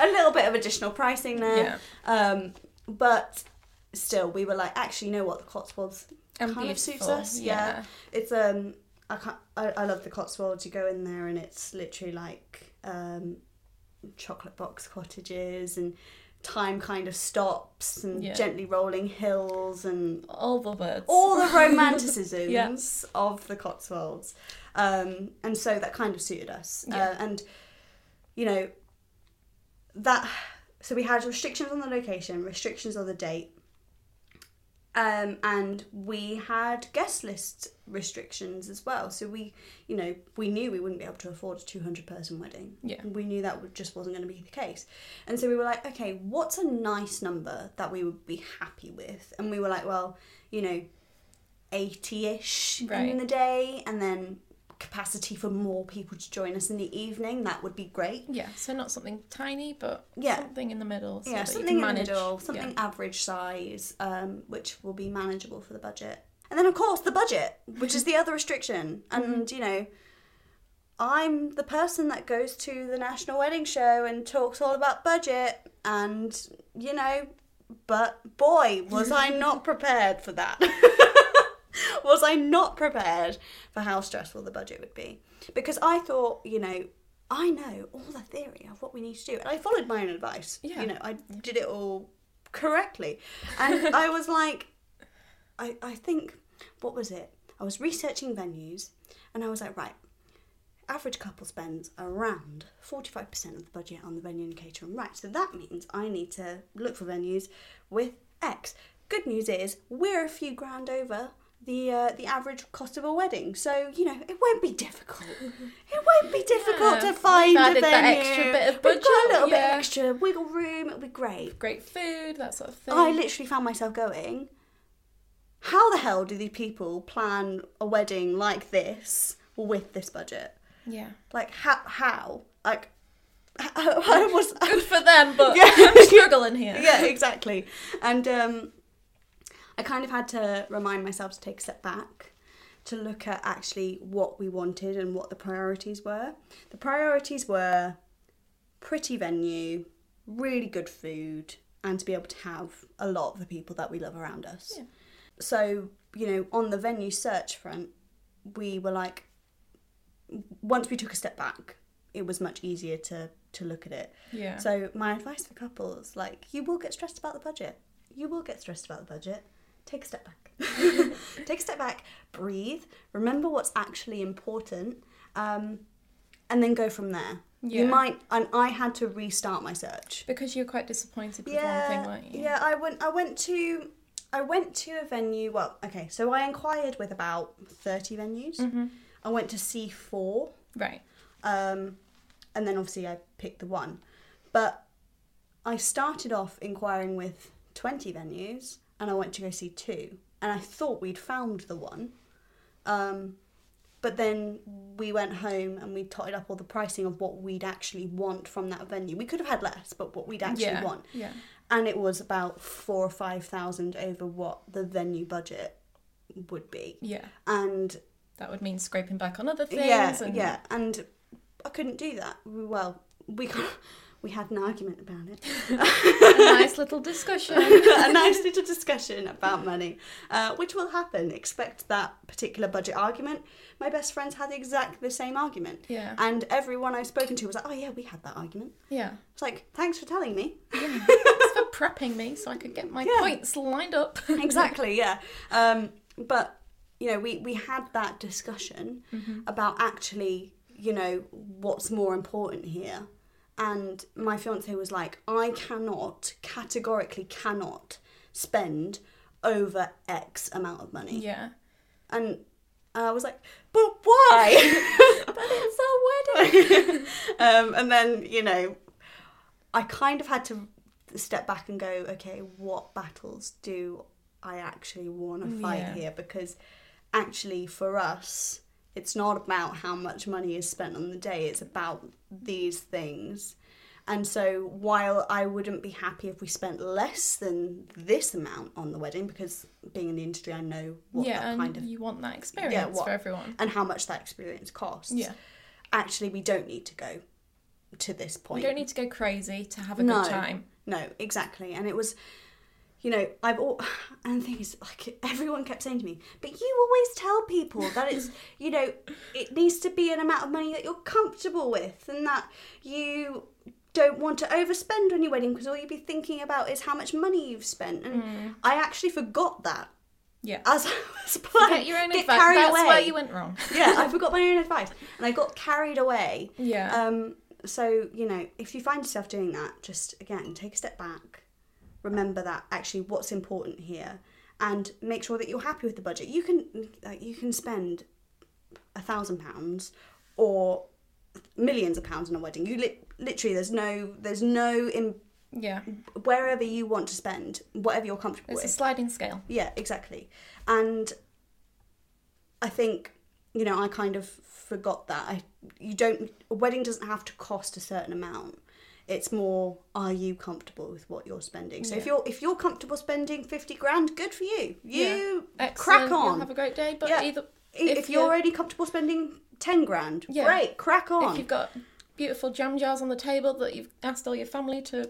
A little bit of additional pricing there. Yeah. Um, but still, we were like, actually, you know what? The Cotswolds and kind beautiful. of suits us. Yeah. yeah. It's um, I, can't, I I love the Cotswolds. You go in there and it's literally like um, chocolate box cottages and time kind of stops and yeah. gently rolling hills and all the birds, all the romanticisms yeah. of the Cotswolds, um, and so that kind of suited us. Yeah. Uh, and you know that, so we had restrictions on the location, restrictions on the date, um, and we had guest list restrictions as well. So we, you know, we knew we wouldn't be able to afford a two hundred person wedding. Yeah, we knew that just wasn't going to be the case. And so we were like, okay, what's a nice number that we would be happy with? And we were like, well, you know, eighty-ish right. in the day, and then capacity for more people to join us in the evening. That would be great. Yeah, so not something tiny, but yeah. something in the middle. So yeah, something in the middle, something yeah. average size, um, which will be manageable for the budget. And then, of course, the budget, which is the other restriction. And, you know, I'm the person that goes to the National Wedding Show and talks all about budget. And, you know, but boy, was I not prepared for that. Was I not prepared for how stressful the budget would be? Because I thought, you know, I know all the theory of what we need to do. And I followed my own advice. Yeah. You know, I did it all correctly. And I was like, I, I think... What was it? I was researching venues and I was like, right, average couple spends around forty-five percent of the budget on the venue and catering. Right, so that means I need to look for venues with X. Good news is we're a few grand over the uh, the average cost of a wedding. So, you know, it won't be difficult. It won't be difficult yeah, to find a venue. That extra bit of budget. We've got a little yeah. bit extra wiggle room. It'll be great. Great food, that sort of thing. I literally found myself going... How the hell do these people plan a wedding like this with this budget? Yeah. Like, how? how? Like, I, I was good for them, but yeah. I'm struggling here. Yeah, exactly. And um, I kind of had to remind myself to take a step back to look at actually what we wanted and what the priorities were. The priorities were pretty venue, really good food, and to be able to have a lot of the people that we love around us. Yeah. So, you know, on the venue search front, we were like, once we took a step back, it was much easier to, to look at it. Yeah. So my advice for couples, like, you will get stressed about the budget. You will get stressed about the budget. Take a step back. Take a step back, breathe, remember what's actually important, um, and then go from there. Yeah. You might, and I had to restart my search. Because you're quite disappointed with yeah, one thing, weren't you? Yeah, I went, I went to... I went to a venue, well, okay, so I inquired with about thirty venues. Mm-hmm. I went to see four. Right. Um, and then obviously I picked the one. But I started off inquiring with twenty venues and I went to go see two. And I thought we'd found the one. Um, but then we went home and we totted up all the pricing of what we'd actually want from that venue. We could have had less, but what we'd actually yeah, want. Yeah. And it was about four or five thousand over what the venue budget would be. Yeah. And that would mean scraping back on other things. Yeah, and... yeah. And I couldn't do that. Well, we got, we had an argument about it. A nice little discussion. A nice little discussion about money, uh, which will happen. Expect that particular budget argument. My best friends had exactly the same argument. Yeah. And everyone I've spoken to was like, oh yeah, we had that argument. Yeah. It's like, thanks for telling me. Yeah. Prepping me so I could get my yeah. points lined up. Exactly, yeah. Um, but, you know, we, we had that discussion mm-hmm. about actually, you know, what's more important here. And my fiancé was like, I cannot, categorically cannot spend over X amount of money. Yeah. And I was like, but why? But it's our wedding. um, and then, you know, I kind of had to step back and go, okay, what battles do I actually want to fight yeah. here? Because actually for us, it's not about how much money is spent on the day. It's about these things. And so while I wouldn't be happy if we spent less than this amount on the wedding, because being in the industry, I know what yeah, that kind of... Yeah, and you want that experience yeah, what, for everyone. And how much that experience costs. Yeah. Actually, we don't need to go to this point. We don't need to go crazy to have a no. good time. No, exactly. And it was, you know, I've all, and the thing is, like, everyone kept saying to me, but you always tell people that it's, you know, it needs to be an amount of money that you're comfortable with and that you don't want to overspend on your wedding because all you'd be thinking about is how much money you've spent. And mm. I actually forgot that. Yeah. As I was planning. Get your own advice. That's away. Where you went wrong. Yeah, I forgot my own advice. And I got carried away. Yeah. Um, So, you know, if you find yourself doing that, just, again, take a step back. Remember that, actually, what's important here. And make sure that you're happy with the budget. You can like, you can spend a thousand pounds or millions of pounds on a wedding. You li- Literally, there's no... There's no in- yeah. Wherever you want to spend, whatever you're comfortable it's with. It's a sliding scale. Yeah, exactly. And I think... You know, I kind of forgot that. I, you don't, a wedding doesn't have to cost a certain amount. It's more, are you comfortable with what you're spending? So yeah. if you're if you're comfortable spending fifty grand, good for you. You yeah. crack on. You'll have a great day. But yeah. either if, if you're, you're already comfortable spending ten grand, yeah. great, crack on. If you've got beautiful jam jars on the table that you've asked all your family to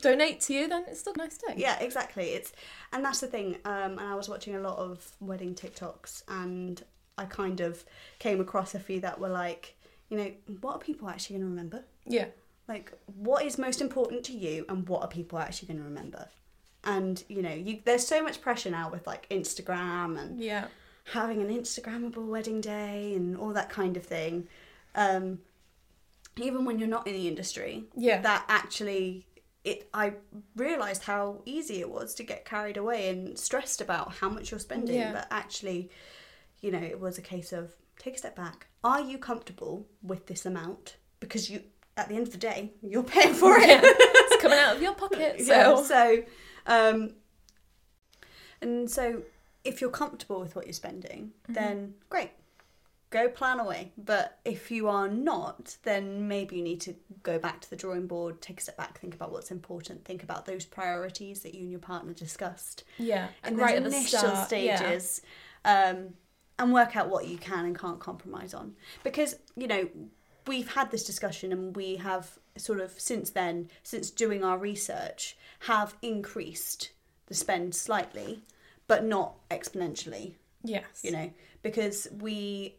donate to you, then it's still a nice day. Yeah, exactly. It's and that's the thing. Um, and I was watching a lot of wedding TikToks and. I kind of came across a few that were like, you know, what are people actually going to remember? Yeah. Like, what is most important to you and what are people actually going to remember? And, you know, you there's so much pressure now with, like, Instagram and yeah. having an Instagrammable wedding day and all that kind of thing. Um, even when you're not in the industry. Yeah. That actually... It, I realised how easy it was to get carried away and stressed about how much you're spending. Yeah. But actually... You know, it was a case of take a step back. Are you comfortable with this amount? Because you, at the end of the day, you're paying for it. Yeah, it's coming out of your pocket. So, yeah, so um, and so, if you're comfortable with what you're spending, mm-hmm. then great, go plan away. But if you are not, then maybe you need to go back to the drawing board, take a step back, think about what's important, think about those priorities that you and your partner discussed. Yeah, and right at the initial stages, yeah. um, and work out what you can and can't compromise on. Because, you know, we've had this discussion and we have sort of since then, since doing our research, have increased the spend slightly, but not exponentially. Yes. You know, because we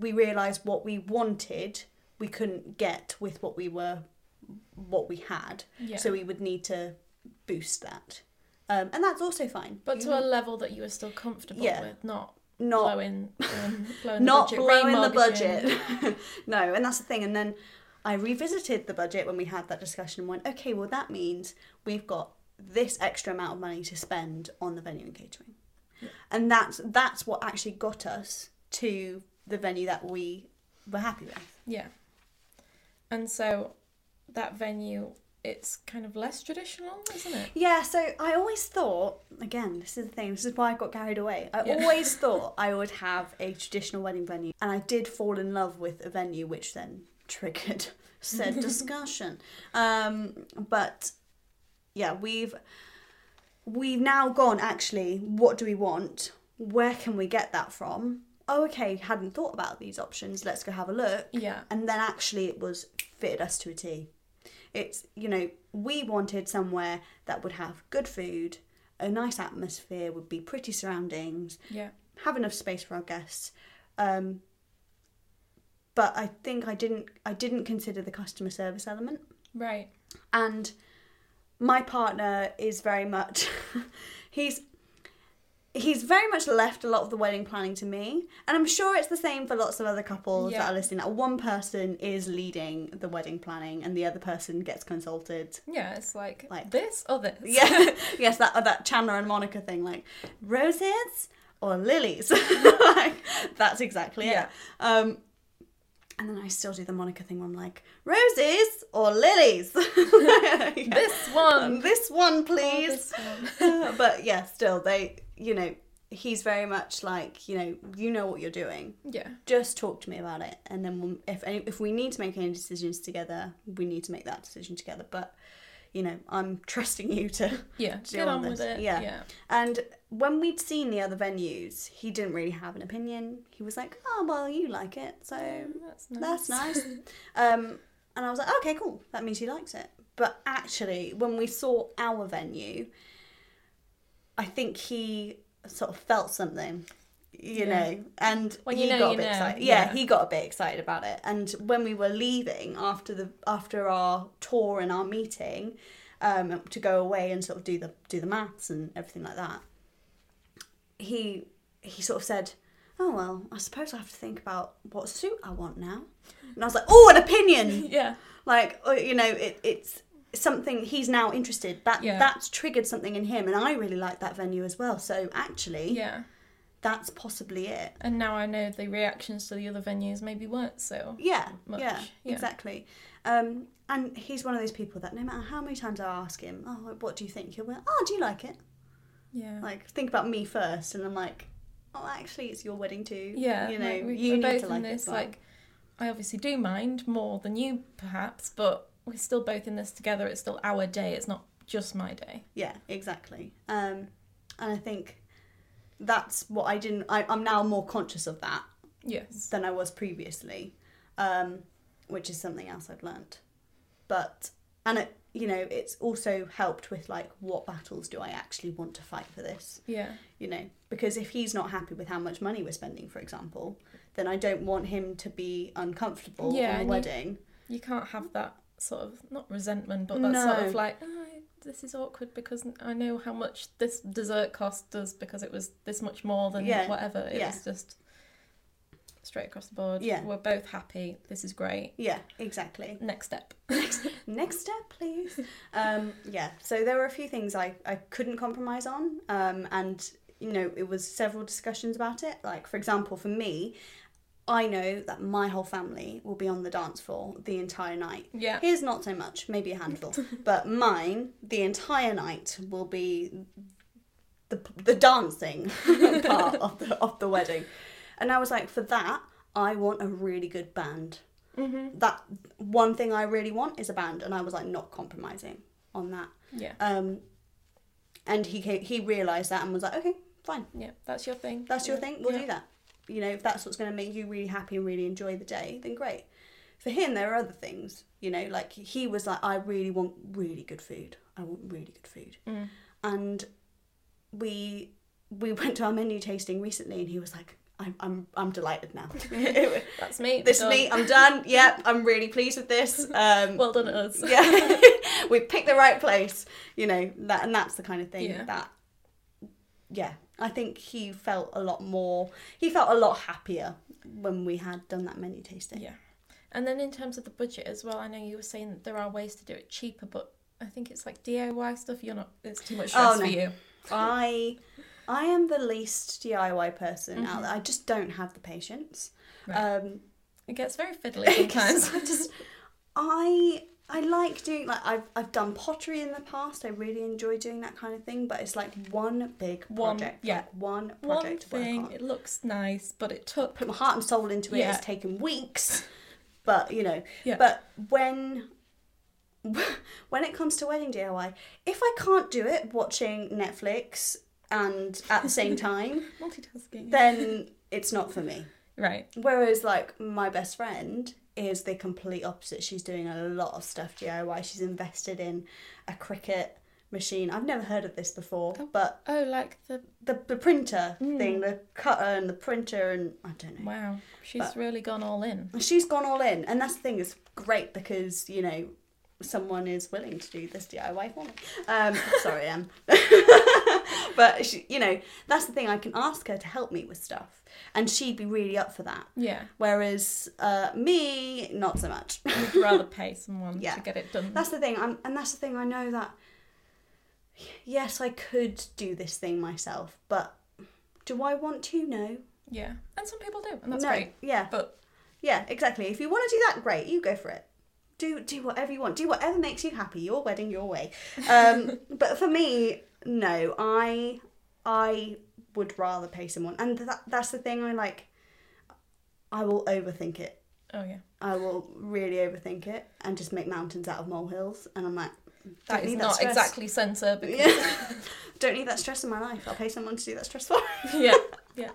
we realised what we wanted we couldn't get with what we were, what we had. Yeah. So we would need to boost that. Um, and that's also fine. But you to know, a level that you are still comfortable yeah. with, not not blowing, blowing, blowing not the budget. Blowing the budget. No, and that's the thing. And then I revisited the budget when we had that discussion and went, okay, well, that means we've got this extra amount of money to spend on the venue and catering. And that's that's what actually got us to the venue that we were happy with. Yeah. And so that venue, it's kind of less traditional, isn't it? Yeah, so I always thought, again, this is the thing, this is why I got carried away. I yeah. always thought I would have a traditional wedding venue. And I did fall in love with a venue, which then triggered said discussion. Um, but, yeah, we've... We've now gone, actually, what do we want? Where can we get that from? Oh, okay, hadn't thought about these options. Let's go have a look. Yeah. And then actually it was fitted us to a T. It's, you know, we wanted somewhere that would have good food, a nice atmosphere, would be pretty surroundings, yeah, have enough space for our guests. Um, but I think I didn't I didn't consider the customer service element. Right. And... my partner is very much, he's he's very much left a lot of the wedding planning to me. And I'm sure it's the same for lots of other couples yeah. that are listening. That one person is leading the wedding planning and the other person gets consulted. Yeah, it's like, like this or this. Yeah, yes, that that Chandler and Monica thing, like roses or lilies. Like, that's exactly yeah. it. Um, And then I still do the Monica thing where I'm like, roses or lilies? Yeah. This one. This one, please. Oh, this one. But yeah, still, they, you know, he's very much like, you know, you know what you're doing. Yeah. Just talk to me about it. And then we'll, if any, if we need to make any decisions together, we need to make that decision together. But, you know, I'm trusting you to yeah, to get on with it. Yeah. yeah. And when we'd seen the other venues, he didn't really have an opinion. He was like, oh, well, you like it, so that's nice. That's nice. um, and I was like, okay, cool. That means he likes it. But actually, when we saw our venue, I think he sort of felt something, you yeah. know, and well, he you know, got a bit know. excited. Yeah, yeah, he got a bit excited about it. And when we were leaving after the after our tour and our meeting, um, to go away and sort of do the do the maths and everything like that, He he sort of said, oh, well, I suppose I have to think about what suit I want now. And I was like, oh, an opinion. Yeah. Like, you know, it, it's something he's now interested. That yeah. That's triggered something in him. And I really like that venue as well. So actually, yeah, that's possibly it. And now I know the reactions to the other venues maybe weren't so yeah, much. Yeah, yeah, exactly. Um, and he's one of those people that no matter how many times I ask him, oh, what do you think? He'll be like, oh, do you like it? Yeah. Like, think about me first, and I'm like, oh, actually, it's your wedding too. Yeah. You know, like we, you need to like this, it. But... like, I obviously do mind more than you, perhaps, but we're still both in this together. It's still our day. It's not just my day. Yeah, exactly. Um, and I think that's what I didn't... I, I'm now more conscious of that yes. than I was previously, um, which is something else I've learnt. But... and it... you know, it's also helped with, like, what battles do I actually want to fight for this? Yeah. You know, because if he's not happy with how much money we're spending, for example, then I don't want him to be uncomfortable yeah, in a wedding. You, you can't have that sort of, not resentment, but that no. sort of, like, oh, this is awkward because I know how much this dessert cost us because it was this much more than yeah. whatever. It yeah. was just straight across the board. Yeah. We're both happy. This is great. Yeah, exactly. Next step. Next, next step, please. Um, yeah, so there were a few things I, I couldn't compromise on. Um, and, you know, it was several discussions about it. Like, for example, for me, I know that my whole family will be on the dance floor the entire night. Yeah. His, not so much. Maybe a handful. But mine, the entire night, will be the the dancing part of the of the wedding. And I was like, for that, I want a really good band. Mm-hmm. That one thing I really want is a band, and I was like not compromising on that. Yeah. Um, and he came, he realised that and was like, okay, fine. Yeah, that's your thing. That's yeah. your thing. We'll yeah. do that. You know, if that's what's going to make you really happy and really enjoy the day, then great. For him, there are other things. You know, like he was like, I really want really good food. I want really good food. Mm. And we we went to our menu tasting recently, and he was like, I'm I'm I'm delighted now. That's me. This is me. I'm done. Yep. I'm really pleased with this. Um, well done at us. Yeah. We picked the right place. You know that, and that's the kind of thing yeah. that. Yeah, I think he felt a lot more. He felt a lot happier when we had done that menu tasting. Yeah, and then in terms of the budget as well, I know you were saying that there are ways to do it cheaper, but I think it's like D I Y stuff. You're not. It's too much stress oh, no. for you. I. I am the least D I Y person mm-hmm. out there. I just don't have the patience. Right. Um, it gets very fiddly sometimes. I just, I, I like doing, like, I've I've done pottery in the past. I really enjoy doing that kind of thing, but it's like one big one, project. Yeah. Like one project one thing, to work on. It looks nice, but it took... I put my heart and soul into it. Yeah. It's taken weeks. But, you know, yeah. but when... when it comes to wedding D I Y, if I can't do it watching Netflix... and at the same time, multitasking, then it's not for me. Right. Whereas, like, my best friend is the complete opposite. She's doing a lot of stuff D I Y. She's invested in a Cricut machine. I've never heard of this before, oh, but... Oh, like the... The, the printer mm. thing, the cutter and the printer and... I don't know. Wow. She's but really gone all in. She's gone all in. And that's the thing, it's great because, you know, someone is willing to do this D I Y for me. Um, sorry, Em. But, she, you know, that's the thing. I can ask her to help me with stuff. And she'd be really up for that. Yeah. Whereas uh, me, not so much. I'd rather pay someone yeah. to get it done. That's the thing. I'm, and that's the thing. I know that, yes, I could do this thing myself. But do I want to? No. Yeah. And some people do. And that's no, great. Yeah. But yeah, exactly. If you want to do that, great. You go for it. Do do whatever you want. Do whatever makes you happy. Your wedding, your way. Um, but for me... No, I I would rather pay someone. And that that's the thing, I like, I will overthink it. Oh, yeah. I will really overthink it and just make mountains out of molehills. And I'm like, that is not exactly censor. Because... Yeah. Don't need that stress in my life. I'll pay someone to do that stress for me. Yeah, yeah.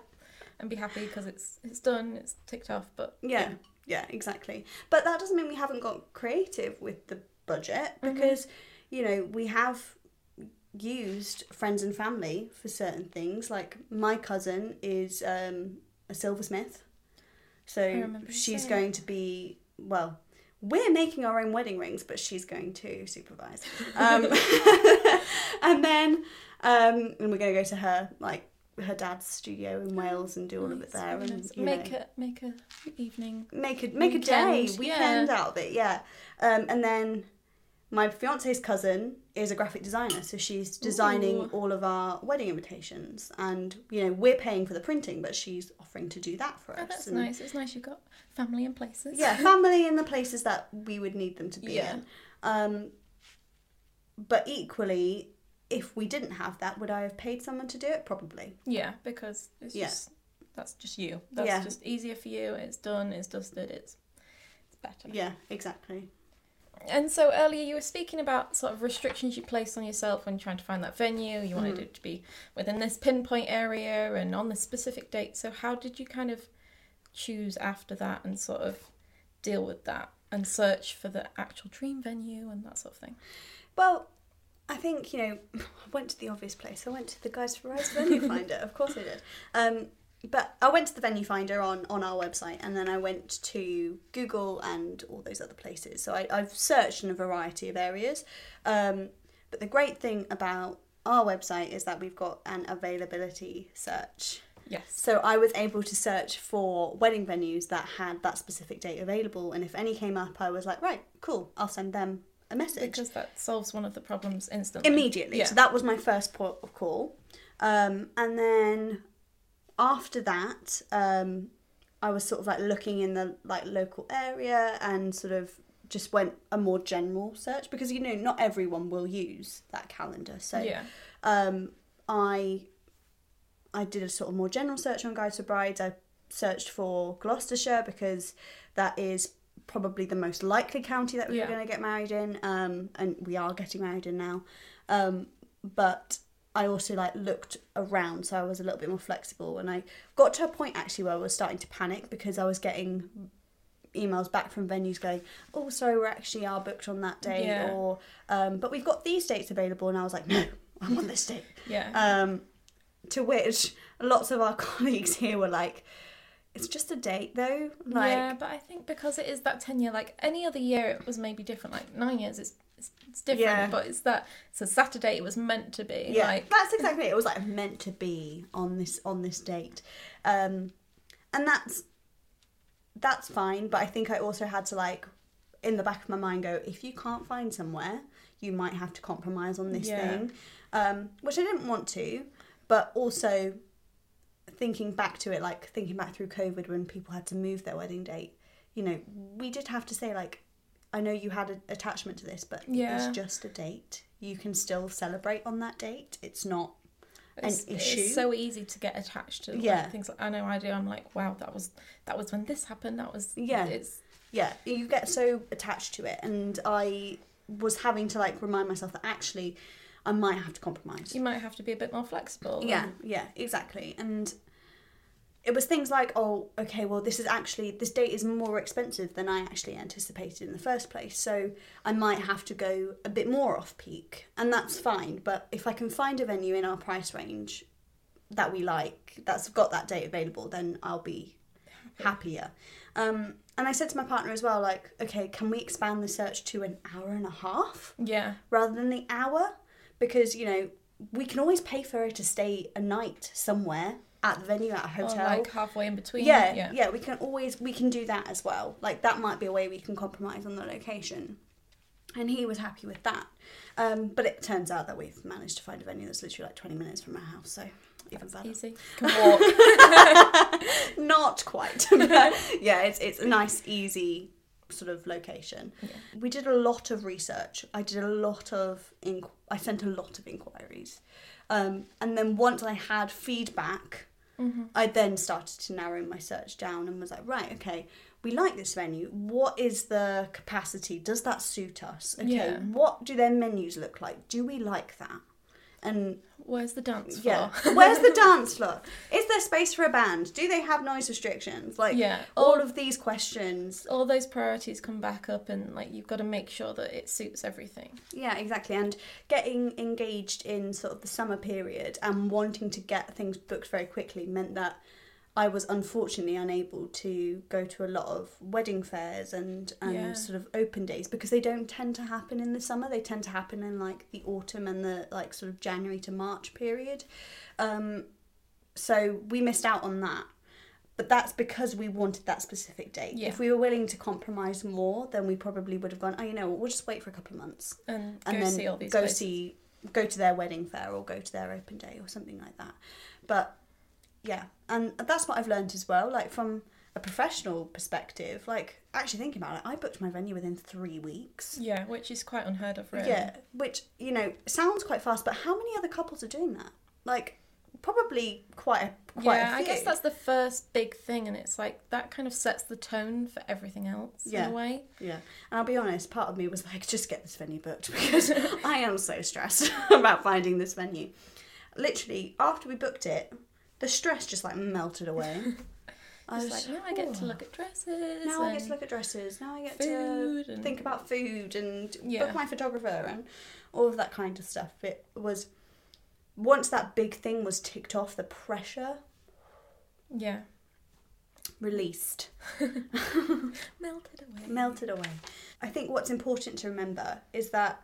And be happy because it's, it's done, it's ticked off, but... Yeah, yeah, yeah, exactly. But that doesn't mean we haven't got creative with the budget because, mm-hmm. you know, we have... used friends and family for certain things. Like my cousin is um a silversmith, so she's going to be well we're making our own wedding rings, but she's going to supervise um and then um and we're gonna go to her like her dad's studio in Wales and do all of it there, and you make know, a make a evening make a make weekend, a day weekend yeah. out of it yeah um and then my fiance's cousin is a graphic designer, so she's designing Ooh. all of our wedding invitations, and you know we're paying for the printing, but she's offering to do that for oh, us. That's and nice. It's nice you've got family in places. Yeah, family in the places that we would need them to be yeah. in. Um, but equally, if we didn't have that, would I have paid someone to do it? Probably. Yeah, because it's yeah. just that's just you. That's yeah. just easier for you. It's done. It's dusted. It's it's better. Yeah, exactly. And so earlier you were speaking about sort of restrictions you place on yourself when trying to find that venue. You wanted mm. it to be within this pinpoint area and on this specific date. So how did you kind of choose after that and sort of deal with that and search for the actual dream venue and that sort of thing? Well, I think, you know, I went to the obvious place. I went to the Guides for Brides venue finder. Of course I did. Um, but I went to the venue finder on, on our website, and then I went to Google and all those other places. So I, I've searched in a variety of areas. Um, but the great thing about our website is that we've got an availability search. Yes. So I was able to search for wedding venues that had that specific date available. And if any came up, I was like, right, cool, I'll send them a message. Because that solves one of the problems instantly. Immediately. Yeah. So that was my first port of call. Um, and then... After that, um, I was sort of like looking in the like local area and sort of just went a more general search because, you know, not everyone will use that calendar. So yeah. um, I I did a sort of more general search on Guides for Brides. I searched for Gloucestershire because that is probably the most likely county that we yeah. were going to get married in, um, and we are getting married in now. Um, but I also like looked around, so I was a little bit more flexible, and I got to a point actually where I was starting to panic because I was getting emails back from venues going, oh, sorry, we actually are booked on that day, yeah. or um, but we've got these dates available, and I was like, no, I want this date. yeah. Um, to which lots of our colleagues here were like, it's just a date though. Like, yeah, but I think because it is that ten year, like any other year it was maybe different, like nine years it's it's, it's different, yeah. but it's that it's a Saturday, it was meant to be. Yeah, like, that's exactly it. It was like meant to be on this on this date. Um, and that's that's fine, but I think I also had to like in the back of my mind go, if you can't find somewhere, you might have to compromise on this yeah. thing. Um, which I didn't want to, but also thinking back to it, like thinking back through COVID when people had to move their wedding date, you know, we did have to say like, I know you had an attachment to this, but yeah. it's just a date. You can still celebrate on that date. It's not an it's, issue. It's so easy to get attached to yeah. like, things. Like, I know I do. I'm like, wow, that was that was when this happened. That was yeah, it's... yeah. You get so attached to it, and I was having to like remind myself that actually, I might have to compromise. You might have to be a bit more flexible. Yeah, and... yeah, exactly. And it was things like, oh, okay, well, this is actually, this date is more expensive than I actually anticipated in the first place, so I might have to go a bit more off-peak, and that's fine, but if I can find a venue in our price range that we like, that's got that date available, then I'll be happier. Um, and I said to my partner as well, like, okay, can we expand the search to an hour and a half? Yeah. Rather than the hour? Because, you know, we can always pay for her to stay a night somewhere at the venue, at a hotel. Or like halfway in between. Yeah, yeah, yeah, we can always, we can do that as well. Like, that might be a way we can compromise on the location. And he was happy with that. Um, but it turns out that we've managed to find a venue that's literally like twenty minutes from our house, so even that's better. Easy. Can walk. Not quite. But yeah, it's it's a nice, easy sort of location. Yeah. We did a lot of research. I did a lot of inquiries. I sent a lot of inquiries. Um, and then once I had feedback, mm-hmm. I then started to narrow my search down and was like, right, okay, we like this venue. What is the capacity? Does that suit us? Okay, yeah. What do their menus look like? Do we like that? And where's the dance floor? Yeah. Where's the dance floor? Is there space for a band? Do they have noise restrictions? Like yeah. all, all of these questions. All those priorities come back up, and like you've got to make sure that it suits everything. Yeah, exactly. And getting engaged in sort of the summer period and wanting to get things booked very quickly meant that I was unfortunately unable to go to a lot of wedding fairs and, and yeah. sort of open days, because they don't tend to happen in the summer. They tend to happen in like the autumn and the like sort of January to March period. Um, so we missed out on that. But that's because we wanted that specific date. Yeah. If we were willing to compromise more, then we probably would have gone, oh, you know, we'll just wait for a couple of months. And, and go then see all these go places. see go to their wedding fair or go to their open day or something like that. But yeah, and that's what I've learned as well, like from a professional perspective, like actually thinking about it, I booked my venue within three weeks. Yeah, which is quite unheard of, really. Yeah, which, you know, sounds quite fast, but how many other couples are doing that? Like, probably quite a, quite yeah, a few. Yeah, I guess that's the first big thing, and it's like, that kind of sets the tone for everything else, yeah. in a way. Yeah, and I'll be honest, part of me was like, just get this venue booked, because I am so stressed about finding this venue. Literally, after we booked it, the stress just like melted away. I was like, now I get to look at dresses. Now I get to look at dresses. Now I get to think about food and yeah. book my photographer and all of that kind of stuff. It was, once that big thing was ticked off, the pressure. Yeah. Released. Melted away. Melted away. I think what's important to remember is that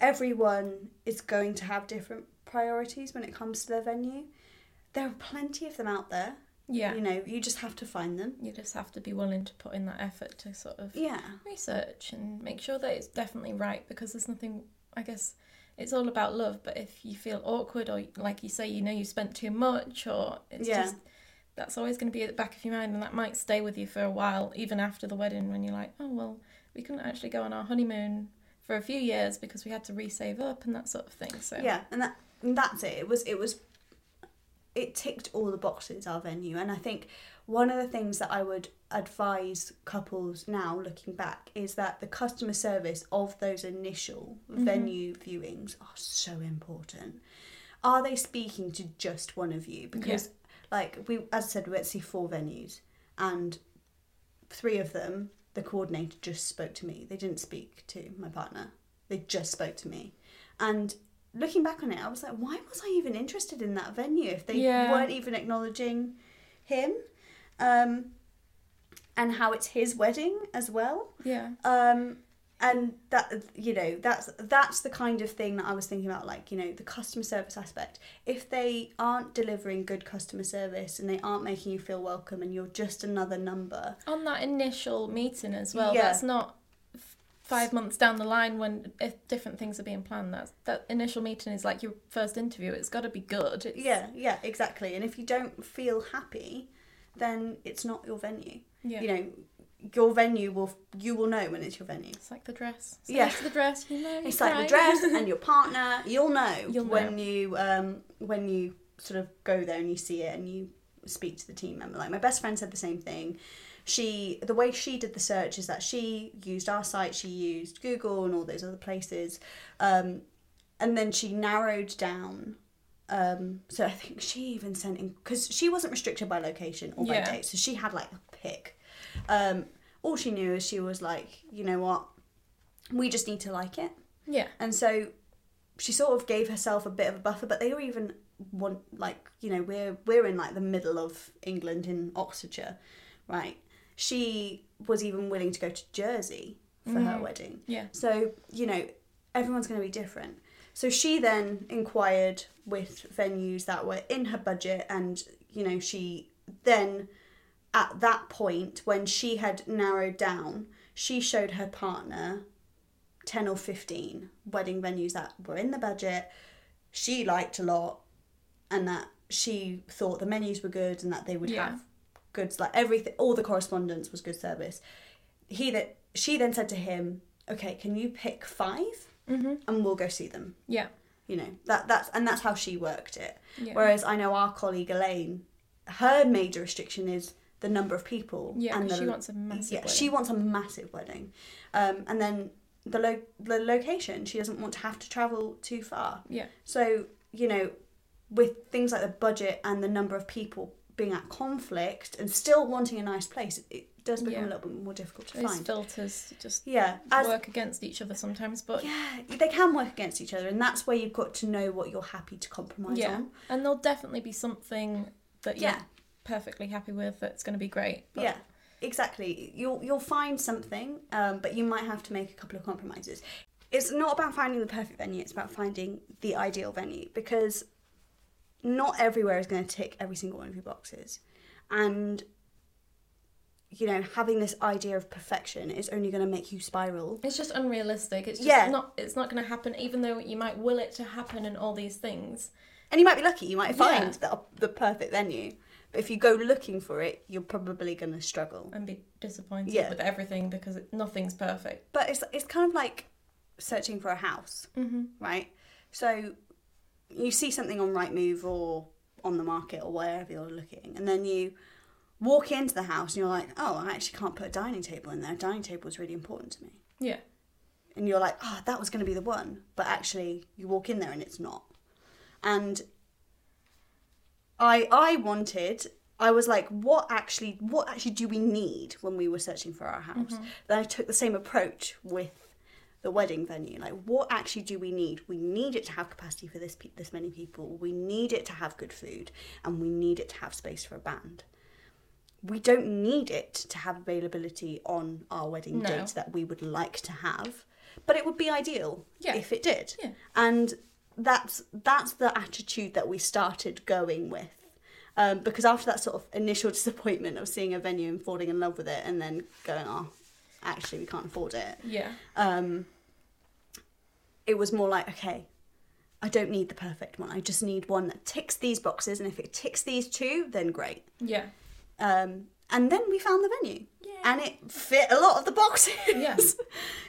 everyone is going to have different priorities when it comes to their venue. There are plenty of them out there. Yeah. You know, you just have to find them. You just have to be willing to put in that effort to sort of yeah. research and make sure that it's definitely right, because there's nothing, I guess, it's all about love, but if you feel awkward or, like you say, you know you spent too much or it's yeah. just, that's always going to be at the back of your mind, and that might stay with you for a while, even after the wedding, when you're like, oh, well, we couldn't actually go on our honeymoon for a few years because we had to re-save up and that sort of thing. So yeah, and, that, and that's it. It was It was... It ticked all the boxes, our venue, and I think one of the things that I would advise couples now looking back is that the customer service of those initial mm-hmm. venue viewings are so important. Are they speaking to just one of you? Because yeah. like we, as I said, we went to see four venues and three of them, the coordinator just spoke to me. They didn't speak to my partner. They just spoke to me. And looking back on it, I was like, why was I even interested in that venue if they yeah. weren't even acknowledging him? Um, and how it's his wedding as well. Yeah. Um, and that, you know, that's that's the kind of thing that I was thinking about, like, you know, the customer service aspect. If they aren't delivering good customer service and they aren't making you feel welcome and you're just another number. On that initial meeting as well, yeah. that's not five months down the line when if different things are being planned. That's, that initial meeting is like your first interview. It's got to be good. It's... Yeah, yeah, exactly. And if you don't feel happy, then it's not your venue. Yeah. You know, your venue will, you will know when it's your venue. It's like the dress. It's yeah. the dress, you know. It's like right. the dress and your partner, you'll know you'll when know. you um when you sort of go there and you see it and you speak to the team member. Like my best friend said the same thing. She, the way she did the search is that she used our site, she used Google and all those other places. Um, and then she narrowed down. Um, so I think she even sent in, because she wasn't restricted by location or by yeah. date. So she had like a pick. Um, all she knew is she was like, you know what, we just need to like it. Yeah. And so she sort of gave herself a bit of a buffer, but they were even want like, you know, we're we're in like the middle of England in Oxfordshire, right? She was even willing to go to Jersey for mm-hmm. her wedding. Yeah. So, you know, everyone's going to be different. So she then inquired with venues that were in her budget, and, you know, she then... At that point, when she had narrowed down, she showed her partner ten or fifteen wedding venues that were in the budget, she liked a lot, and that she thought the menus were good and that they would yeah. have goods, like everything, all the correspondence was good service. He that She then said to him, okay, can you pick five mm-hmm. and we'll go see them? Yeah. You know, that that's and that's how she worked it. Yeah. Whereas I know our colleague Elaine, her major restriction is the number of people. Yeah, and the, she wants a massive yeah, wedding. She wants a massive wedding. Um, and then the, lo- the location, she doesn't want to have to travel too far. Yeah. So, you know, with things like the budget and the number of people being at conflict and still wanting a nice place, it does become yeah. a little bit more difficult to Those find. Those filters just yeah, as, work against each other sometimes. But yeah, they can work against each other, and that's where you've got to know what you're happy to compromise yeah. on. And there'll definitely be something that you're yeah. perfectly happy with that's going to be great. But... yeah, exactly. You'll you'll find something, um, but you might have to make a couple of compromises. It's not about finding the perfect venue, it's about finding the ideal venue, because not everywhere is going to tick every single one of your boxes. And, you know, having this idea of perfection is only going to make you spiral. It's just unrealistic. It's just yeah. not, it's not going to happen, even though you might will it to happen and all these things. And you might be lucky, you might find yeah. the, the perfect venue. But if you go looking for it, you're probably going to struggle. And be disappointed yeah. with everything, because it, nothing's perfect. But it's it's kind of like searching for a house, mm-hmm. right? So you see something on Rightmove or on the market or wherever you're looking. And then you walk into the house and you're like, oh, I actually can't put a dining table in there. A dining table is really important to me. Yeah. And you're like, oh, that was going to be the one. But actually you walk in there and it's not. And I I wanted, I was like, what actually, what actually do we need when we were searching for our house? Mm-hmm. Then I took the same approach with the wedding venue. Like, what actually do we need? We need it to have capacity for this pe- this many people. We need it to have good food, and we need it to have space for a band. We don't need it to have availability on our wedding no. dates that we would like to have, but it would be ideal yeah. if it did. Yeah. And that's that's the attitude that we started going with, um, because after that sort of initial disappointment of seeing a venue and falling in love with it and then going, oh, actually we can't afford it, yeah um it was more like, okay, I don't need the perfect one, I just need one that ticks these boxes, and if it ticks these two, then great. Yeah um and then we found the venue. Yay. And it fit a lot of the boxes. Yeah.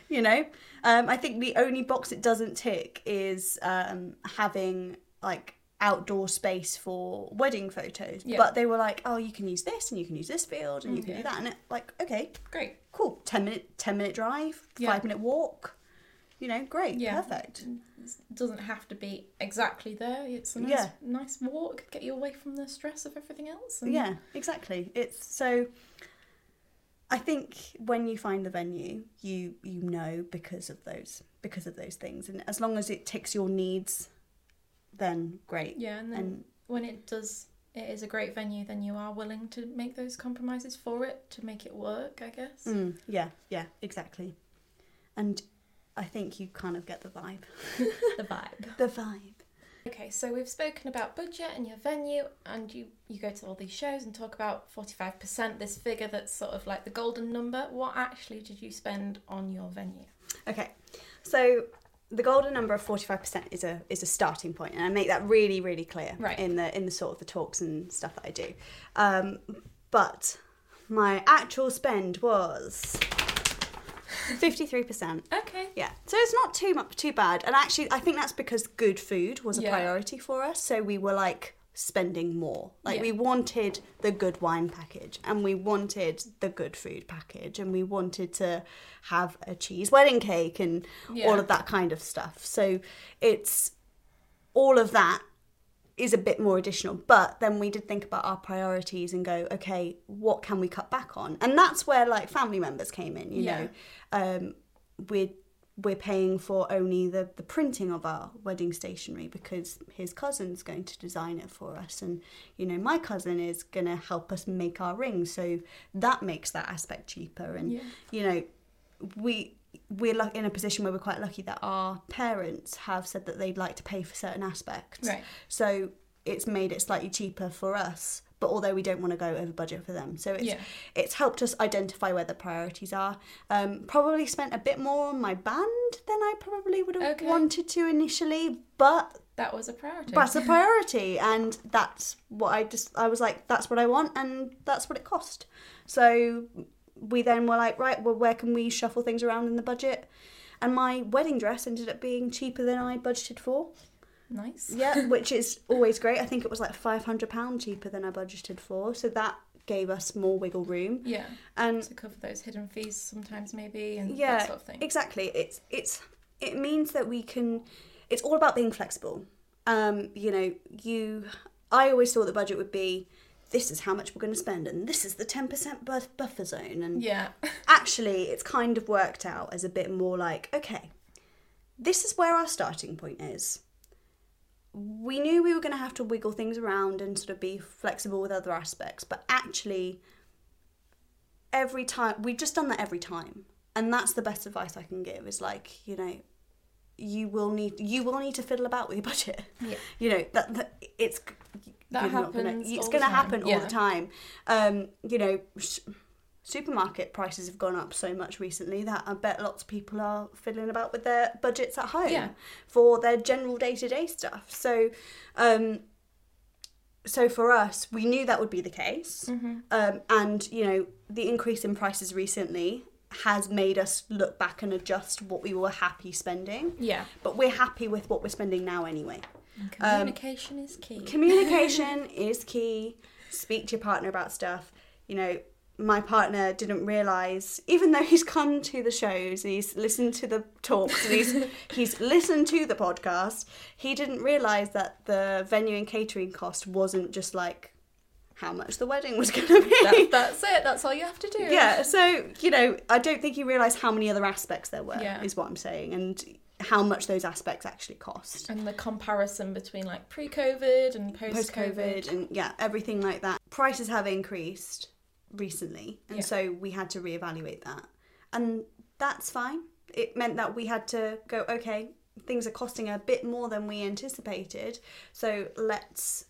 You know, um, I think the only box it doesn't tick is um, having like outdoor space for wedding photos, yeah. but they were like, oh, you can use this and you can use this field and you can yeah. do that, and it like, okay, great, cool, ten minute drive, yeah. five minute walk, you know, great, yeah. perfect. It doesn't have to be exactly there. It's a nice, yeah. nice walk, get you away from the stress of everything else. And... yeah, exactly. It's so. I think when you find the venue, you you know because of those because of those things, and as long as it ticks your needs. Then great. Yeah, and then and, when it does, it is a great venue, then you are willing to make those compromises for it, to make it work, I guess. Mm, yeah, yeah, exactly. And I think you kind of get the vibe. The vibe. The vibe. Okay, so we've spoken about budget and your venue, and you, you go to all these shows and talk about forty-five percent, this figure that's sort of like the golden number. What actually did you spend on your venue? Okay, so... the golden number of forty-five percent is a is a starting point, and I make that really, really clear right. in the in the sort of the talks and stuff that I do. Um, but my actual spend was fifty-three percent. Okay. Yeah. So it's not too much, too bad, and actually I think that's because good food was a yeah. priority for us, so we were like spending more. Like yeah. we wanted the good wine package, and we wanted the good food package, and we wanted to have a cheese wedding cake and yeah. all of that kind of stuff. So it's all of that is a bit more additional. But then we did think about our priorities and go, okay, what can we cut back on? And that's where like family members came in, you yeah. know. Um we're we're paying for only the, the printing of our wedding stationery because his cousin's going to design it for us. And, you know, my cousin is going to help us make our rings. So that makes that aspect cheaper. And, yeah. you know, we, we're like in a position where we're quite lucky that our parents have said that they'd like to pay for certain aspects. Right. So it's made it slightly cheaper for us. But although we don't want to go over budget for them. So it's yeah. it's helped us identify where the priorities are. Um, probably spent a bit more on my band than I probably would have okay. wanted to initially, but... that was a priority. That's a priority, and that's what I just... I was like, that's what I want, and that's what it cost. So we then were like, right, well, where can we shuffle things around in the budget? And my wedding dress ended up being cheaper than I budgeted for. Nice. Yeah, which is always great. I think it was like five hundred pounds cheaper than I budgeted for, so that gave us more wiggle room. Yeah, and to cover those hidden fees sometimes maybe, and yeah, that sort of thing. Exactly. It's it's it means that we can. It's all about being flexible. Um, you know, you. I always thought the budget would be, this is how much we're going to spend, and this is the ten percent bu- buffer zone. And yeah, actually, it's kind of worked out as a bit more like, okay, this is where our starting point is. We knew we were going to have to wiggle things around and sort of be flexible with other aspects, but actually every time we've just done that every time, and that's the best advice I can give, is like, you know, you will need you will need to fiddle about with your budget. Yeah. You know, that, that it's that happens gonna, it's going to happen yeah. all the time. Um, you know, sh- supermarket prices have gone up so much recently that I bet lots of people are fiddling about with their budgets at home yeah. for their general day-to-day stuff. So um, so for us, we knew that would be the case. Mm-hmm. Um, and, you know, the increase in prices recently has made us look back and adjust what we were happy spending. Yeah. But we're happy with what we're spending now anyway. And communication um, is key. Communication is key. Speak to your partner about stuff. You know, my partner didn't realise, even though he's come to the shows and he's listened to the talks and he's he's listened to the podcast, he didn't realise that the venue and catering cost wasn't just like how much the wedding was going to be. That, that's it. That's all you have to do. Yeah. So, you know, I don't think he realised how many other aspects there were, yeah. is what I'm saying. And how much those aspects actually cost. And the comparison between like pre-COVID and post-COVID. Post-COVID and yeah, everything like that. Prices have increased recently, and yeah. so we had to reevaluate that, and that's fine. It meant that we had to go, okay, things are costing a bit more than we anticipated, so let's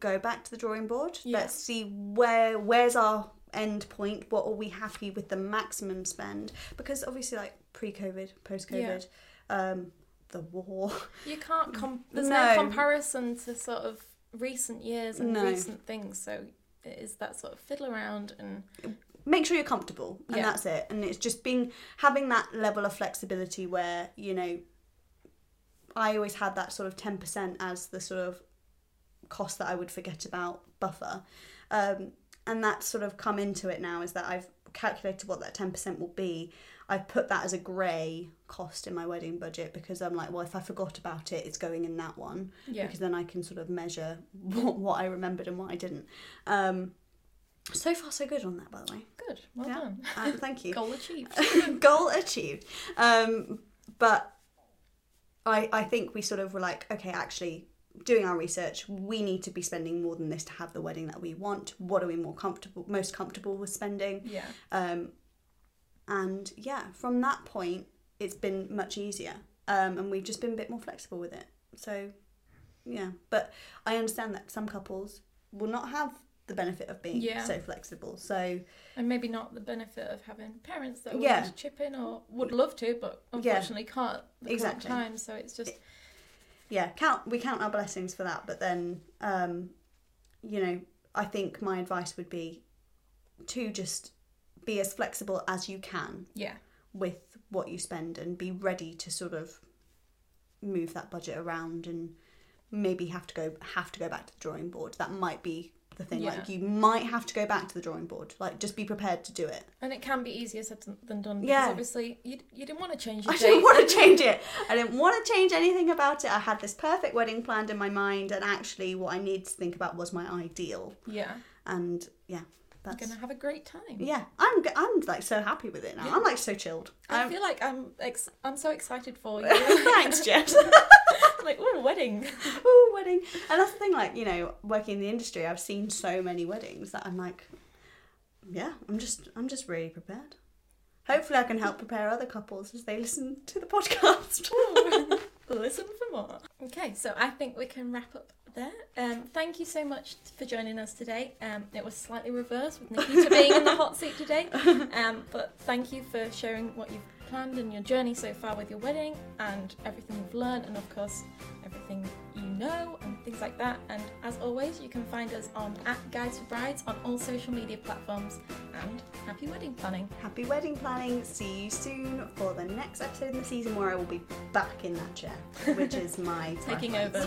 go back to the drawing board. Yeah. Let's see where where's our end point, what are we happy with the maximum spend, because obviously like pre-COVID, post-COVID, yeah. um the war, you can't com- there's no. no comparison to sort of recent years and no. recent things, so is that sort of fiddle around and make sure you're comfortable, and yeah. that's it. And it's just being having that level of flexibility where, you know, I always had that sort of ten percent as the sort of cost that I would forget about buffer. Um, and that's sort of come into it now, is that I've calculated what that ten percent will be. I've put that as a grey cost in my wedding budget because I'm like, well, if I forgot about it, it's going in that one. Yeah. Because then I can sort of measure what, what I remembered and what I didn't. Um, so far, so good on that, by the way. Good. Well yeah. done. Uh, thank you. Goal achieved. Goal achieved. Um, but I, I think we sort of were like, okay, actually, doing our research, we need to be spending more than this to have the wedding that we want. What are we more comfortable, most comfortable with spending? Yeah. Um, and yeah, from that point, it's been much easier, um, and we've just been a bit more flexible with it. So, yeah. But I understand that some couples will not have the benefit of being yeah. so flexible. So, and maybe not the benefit of having parents that would yeah. want to chip in or would love to, but unfortunately yeah. can't at the exactly. current time. So it's just. It, yeah, count we count our blessings for that. But then, um, you know, I think my advice would be to just be as flexible as you can yeah. with what you spend and be ready to sort of move that budget around and maybe have to go have to go back to the drawing board. That might be the thing. Yeah. Like, you might have to go back to the drawing board. Like, just be prepared to do it. And it can be easier said than done because yeah. obviously you, you didn't want to change your I date. I didn't want to change it. I didn't want to change anything about it. I had this perfect wedding planned in my mind, and actually what I needed to think about was my ideal. Yeah. And yeah. That's... You're going to have a great time. Yeah. I'm I'm like so happy with it now. Yeah. I'm like so chilled. I um... feel like I'm ex- I'm so excited for you. Thanks, Jess. Like, ooh, wedding. Ooh, wedding. And that's the thing, like, you know, working in the industry, I've seen so many weddings that I'm like, yeah, I'm just I'm just really prepared. Hopefully I can help prepare other couples as they listen to the podcast. Ooh, listen for more. Okay, so I think we can wrap up there. Um, thank you so much for joining us today. Um, it was slightly reversed with Nikita being in the hot seat today. Um, but thank you for sharing what you've planned and your journey so far with your wedding and everything you've learned, and of course everything you know and things like that. And as always, you can find us on at Guides for Brides on all social media platforms, and happy wedding planning. Happy wedding planning. See you soon for the next episode in the season, where I will be back in that chair, which is my taking over.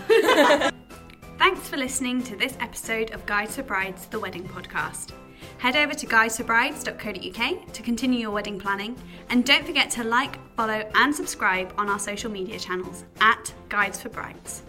Thanks for listening to this episode of Guides for Brides, the wedding podcast. Head over to guides for brides dot co dot uk to continue your wedding planning, and don't forget to like, follow and subscribe on our social media channels at Guides for Brides.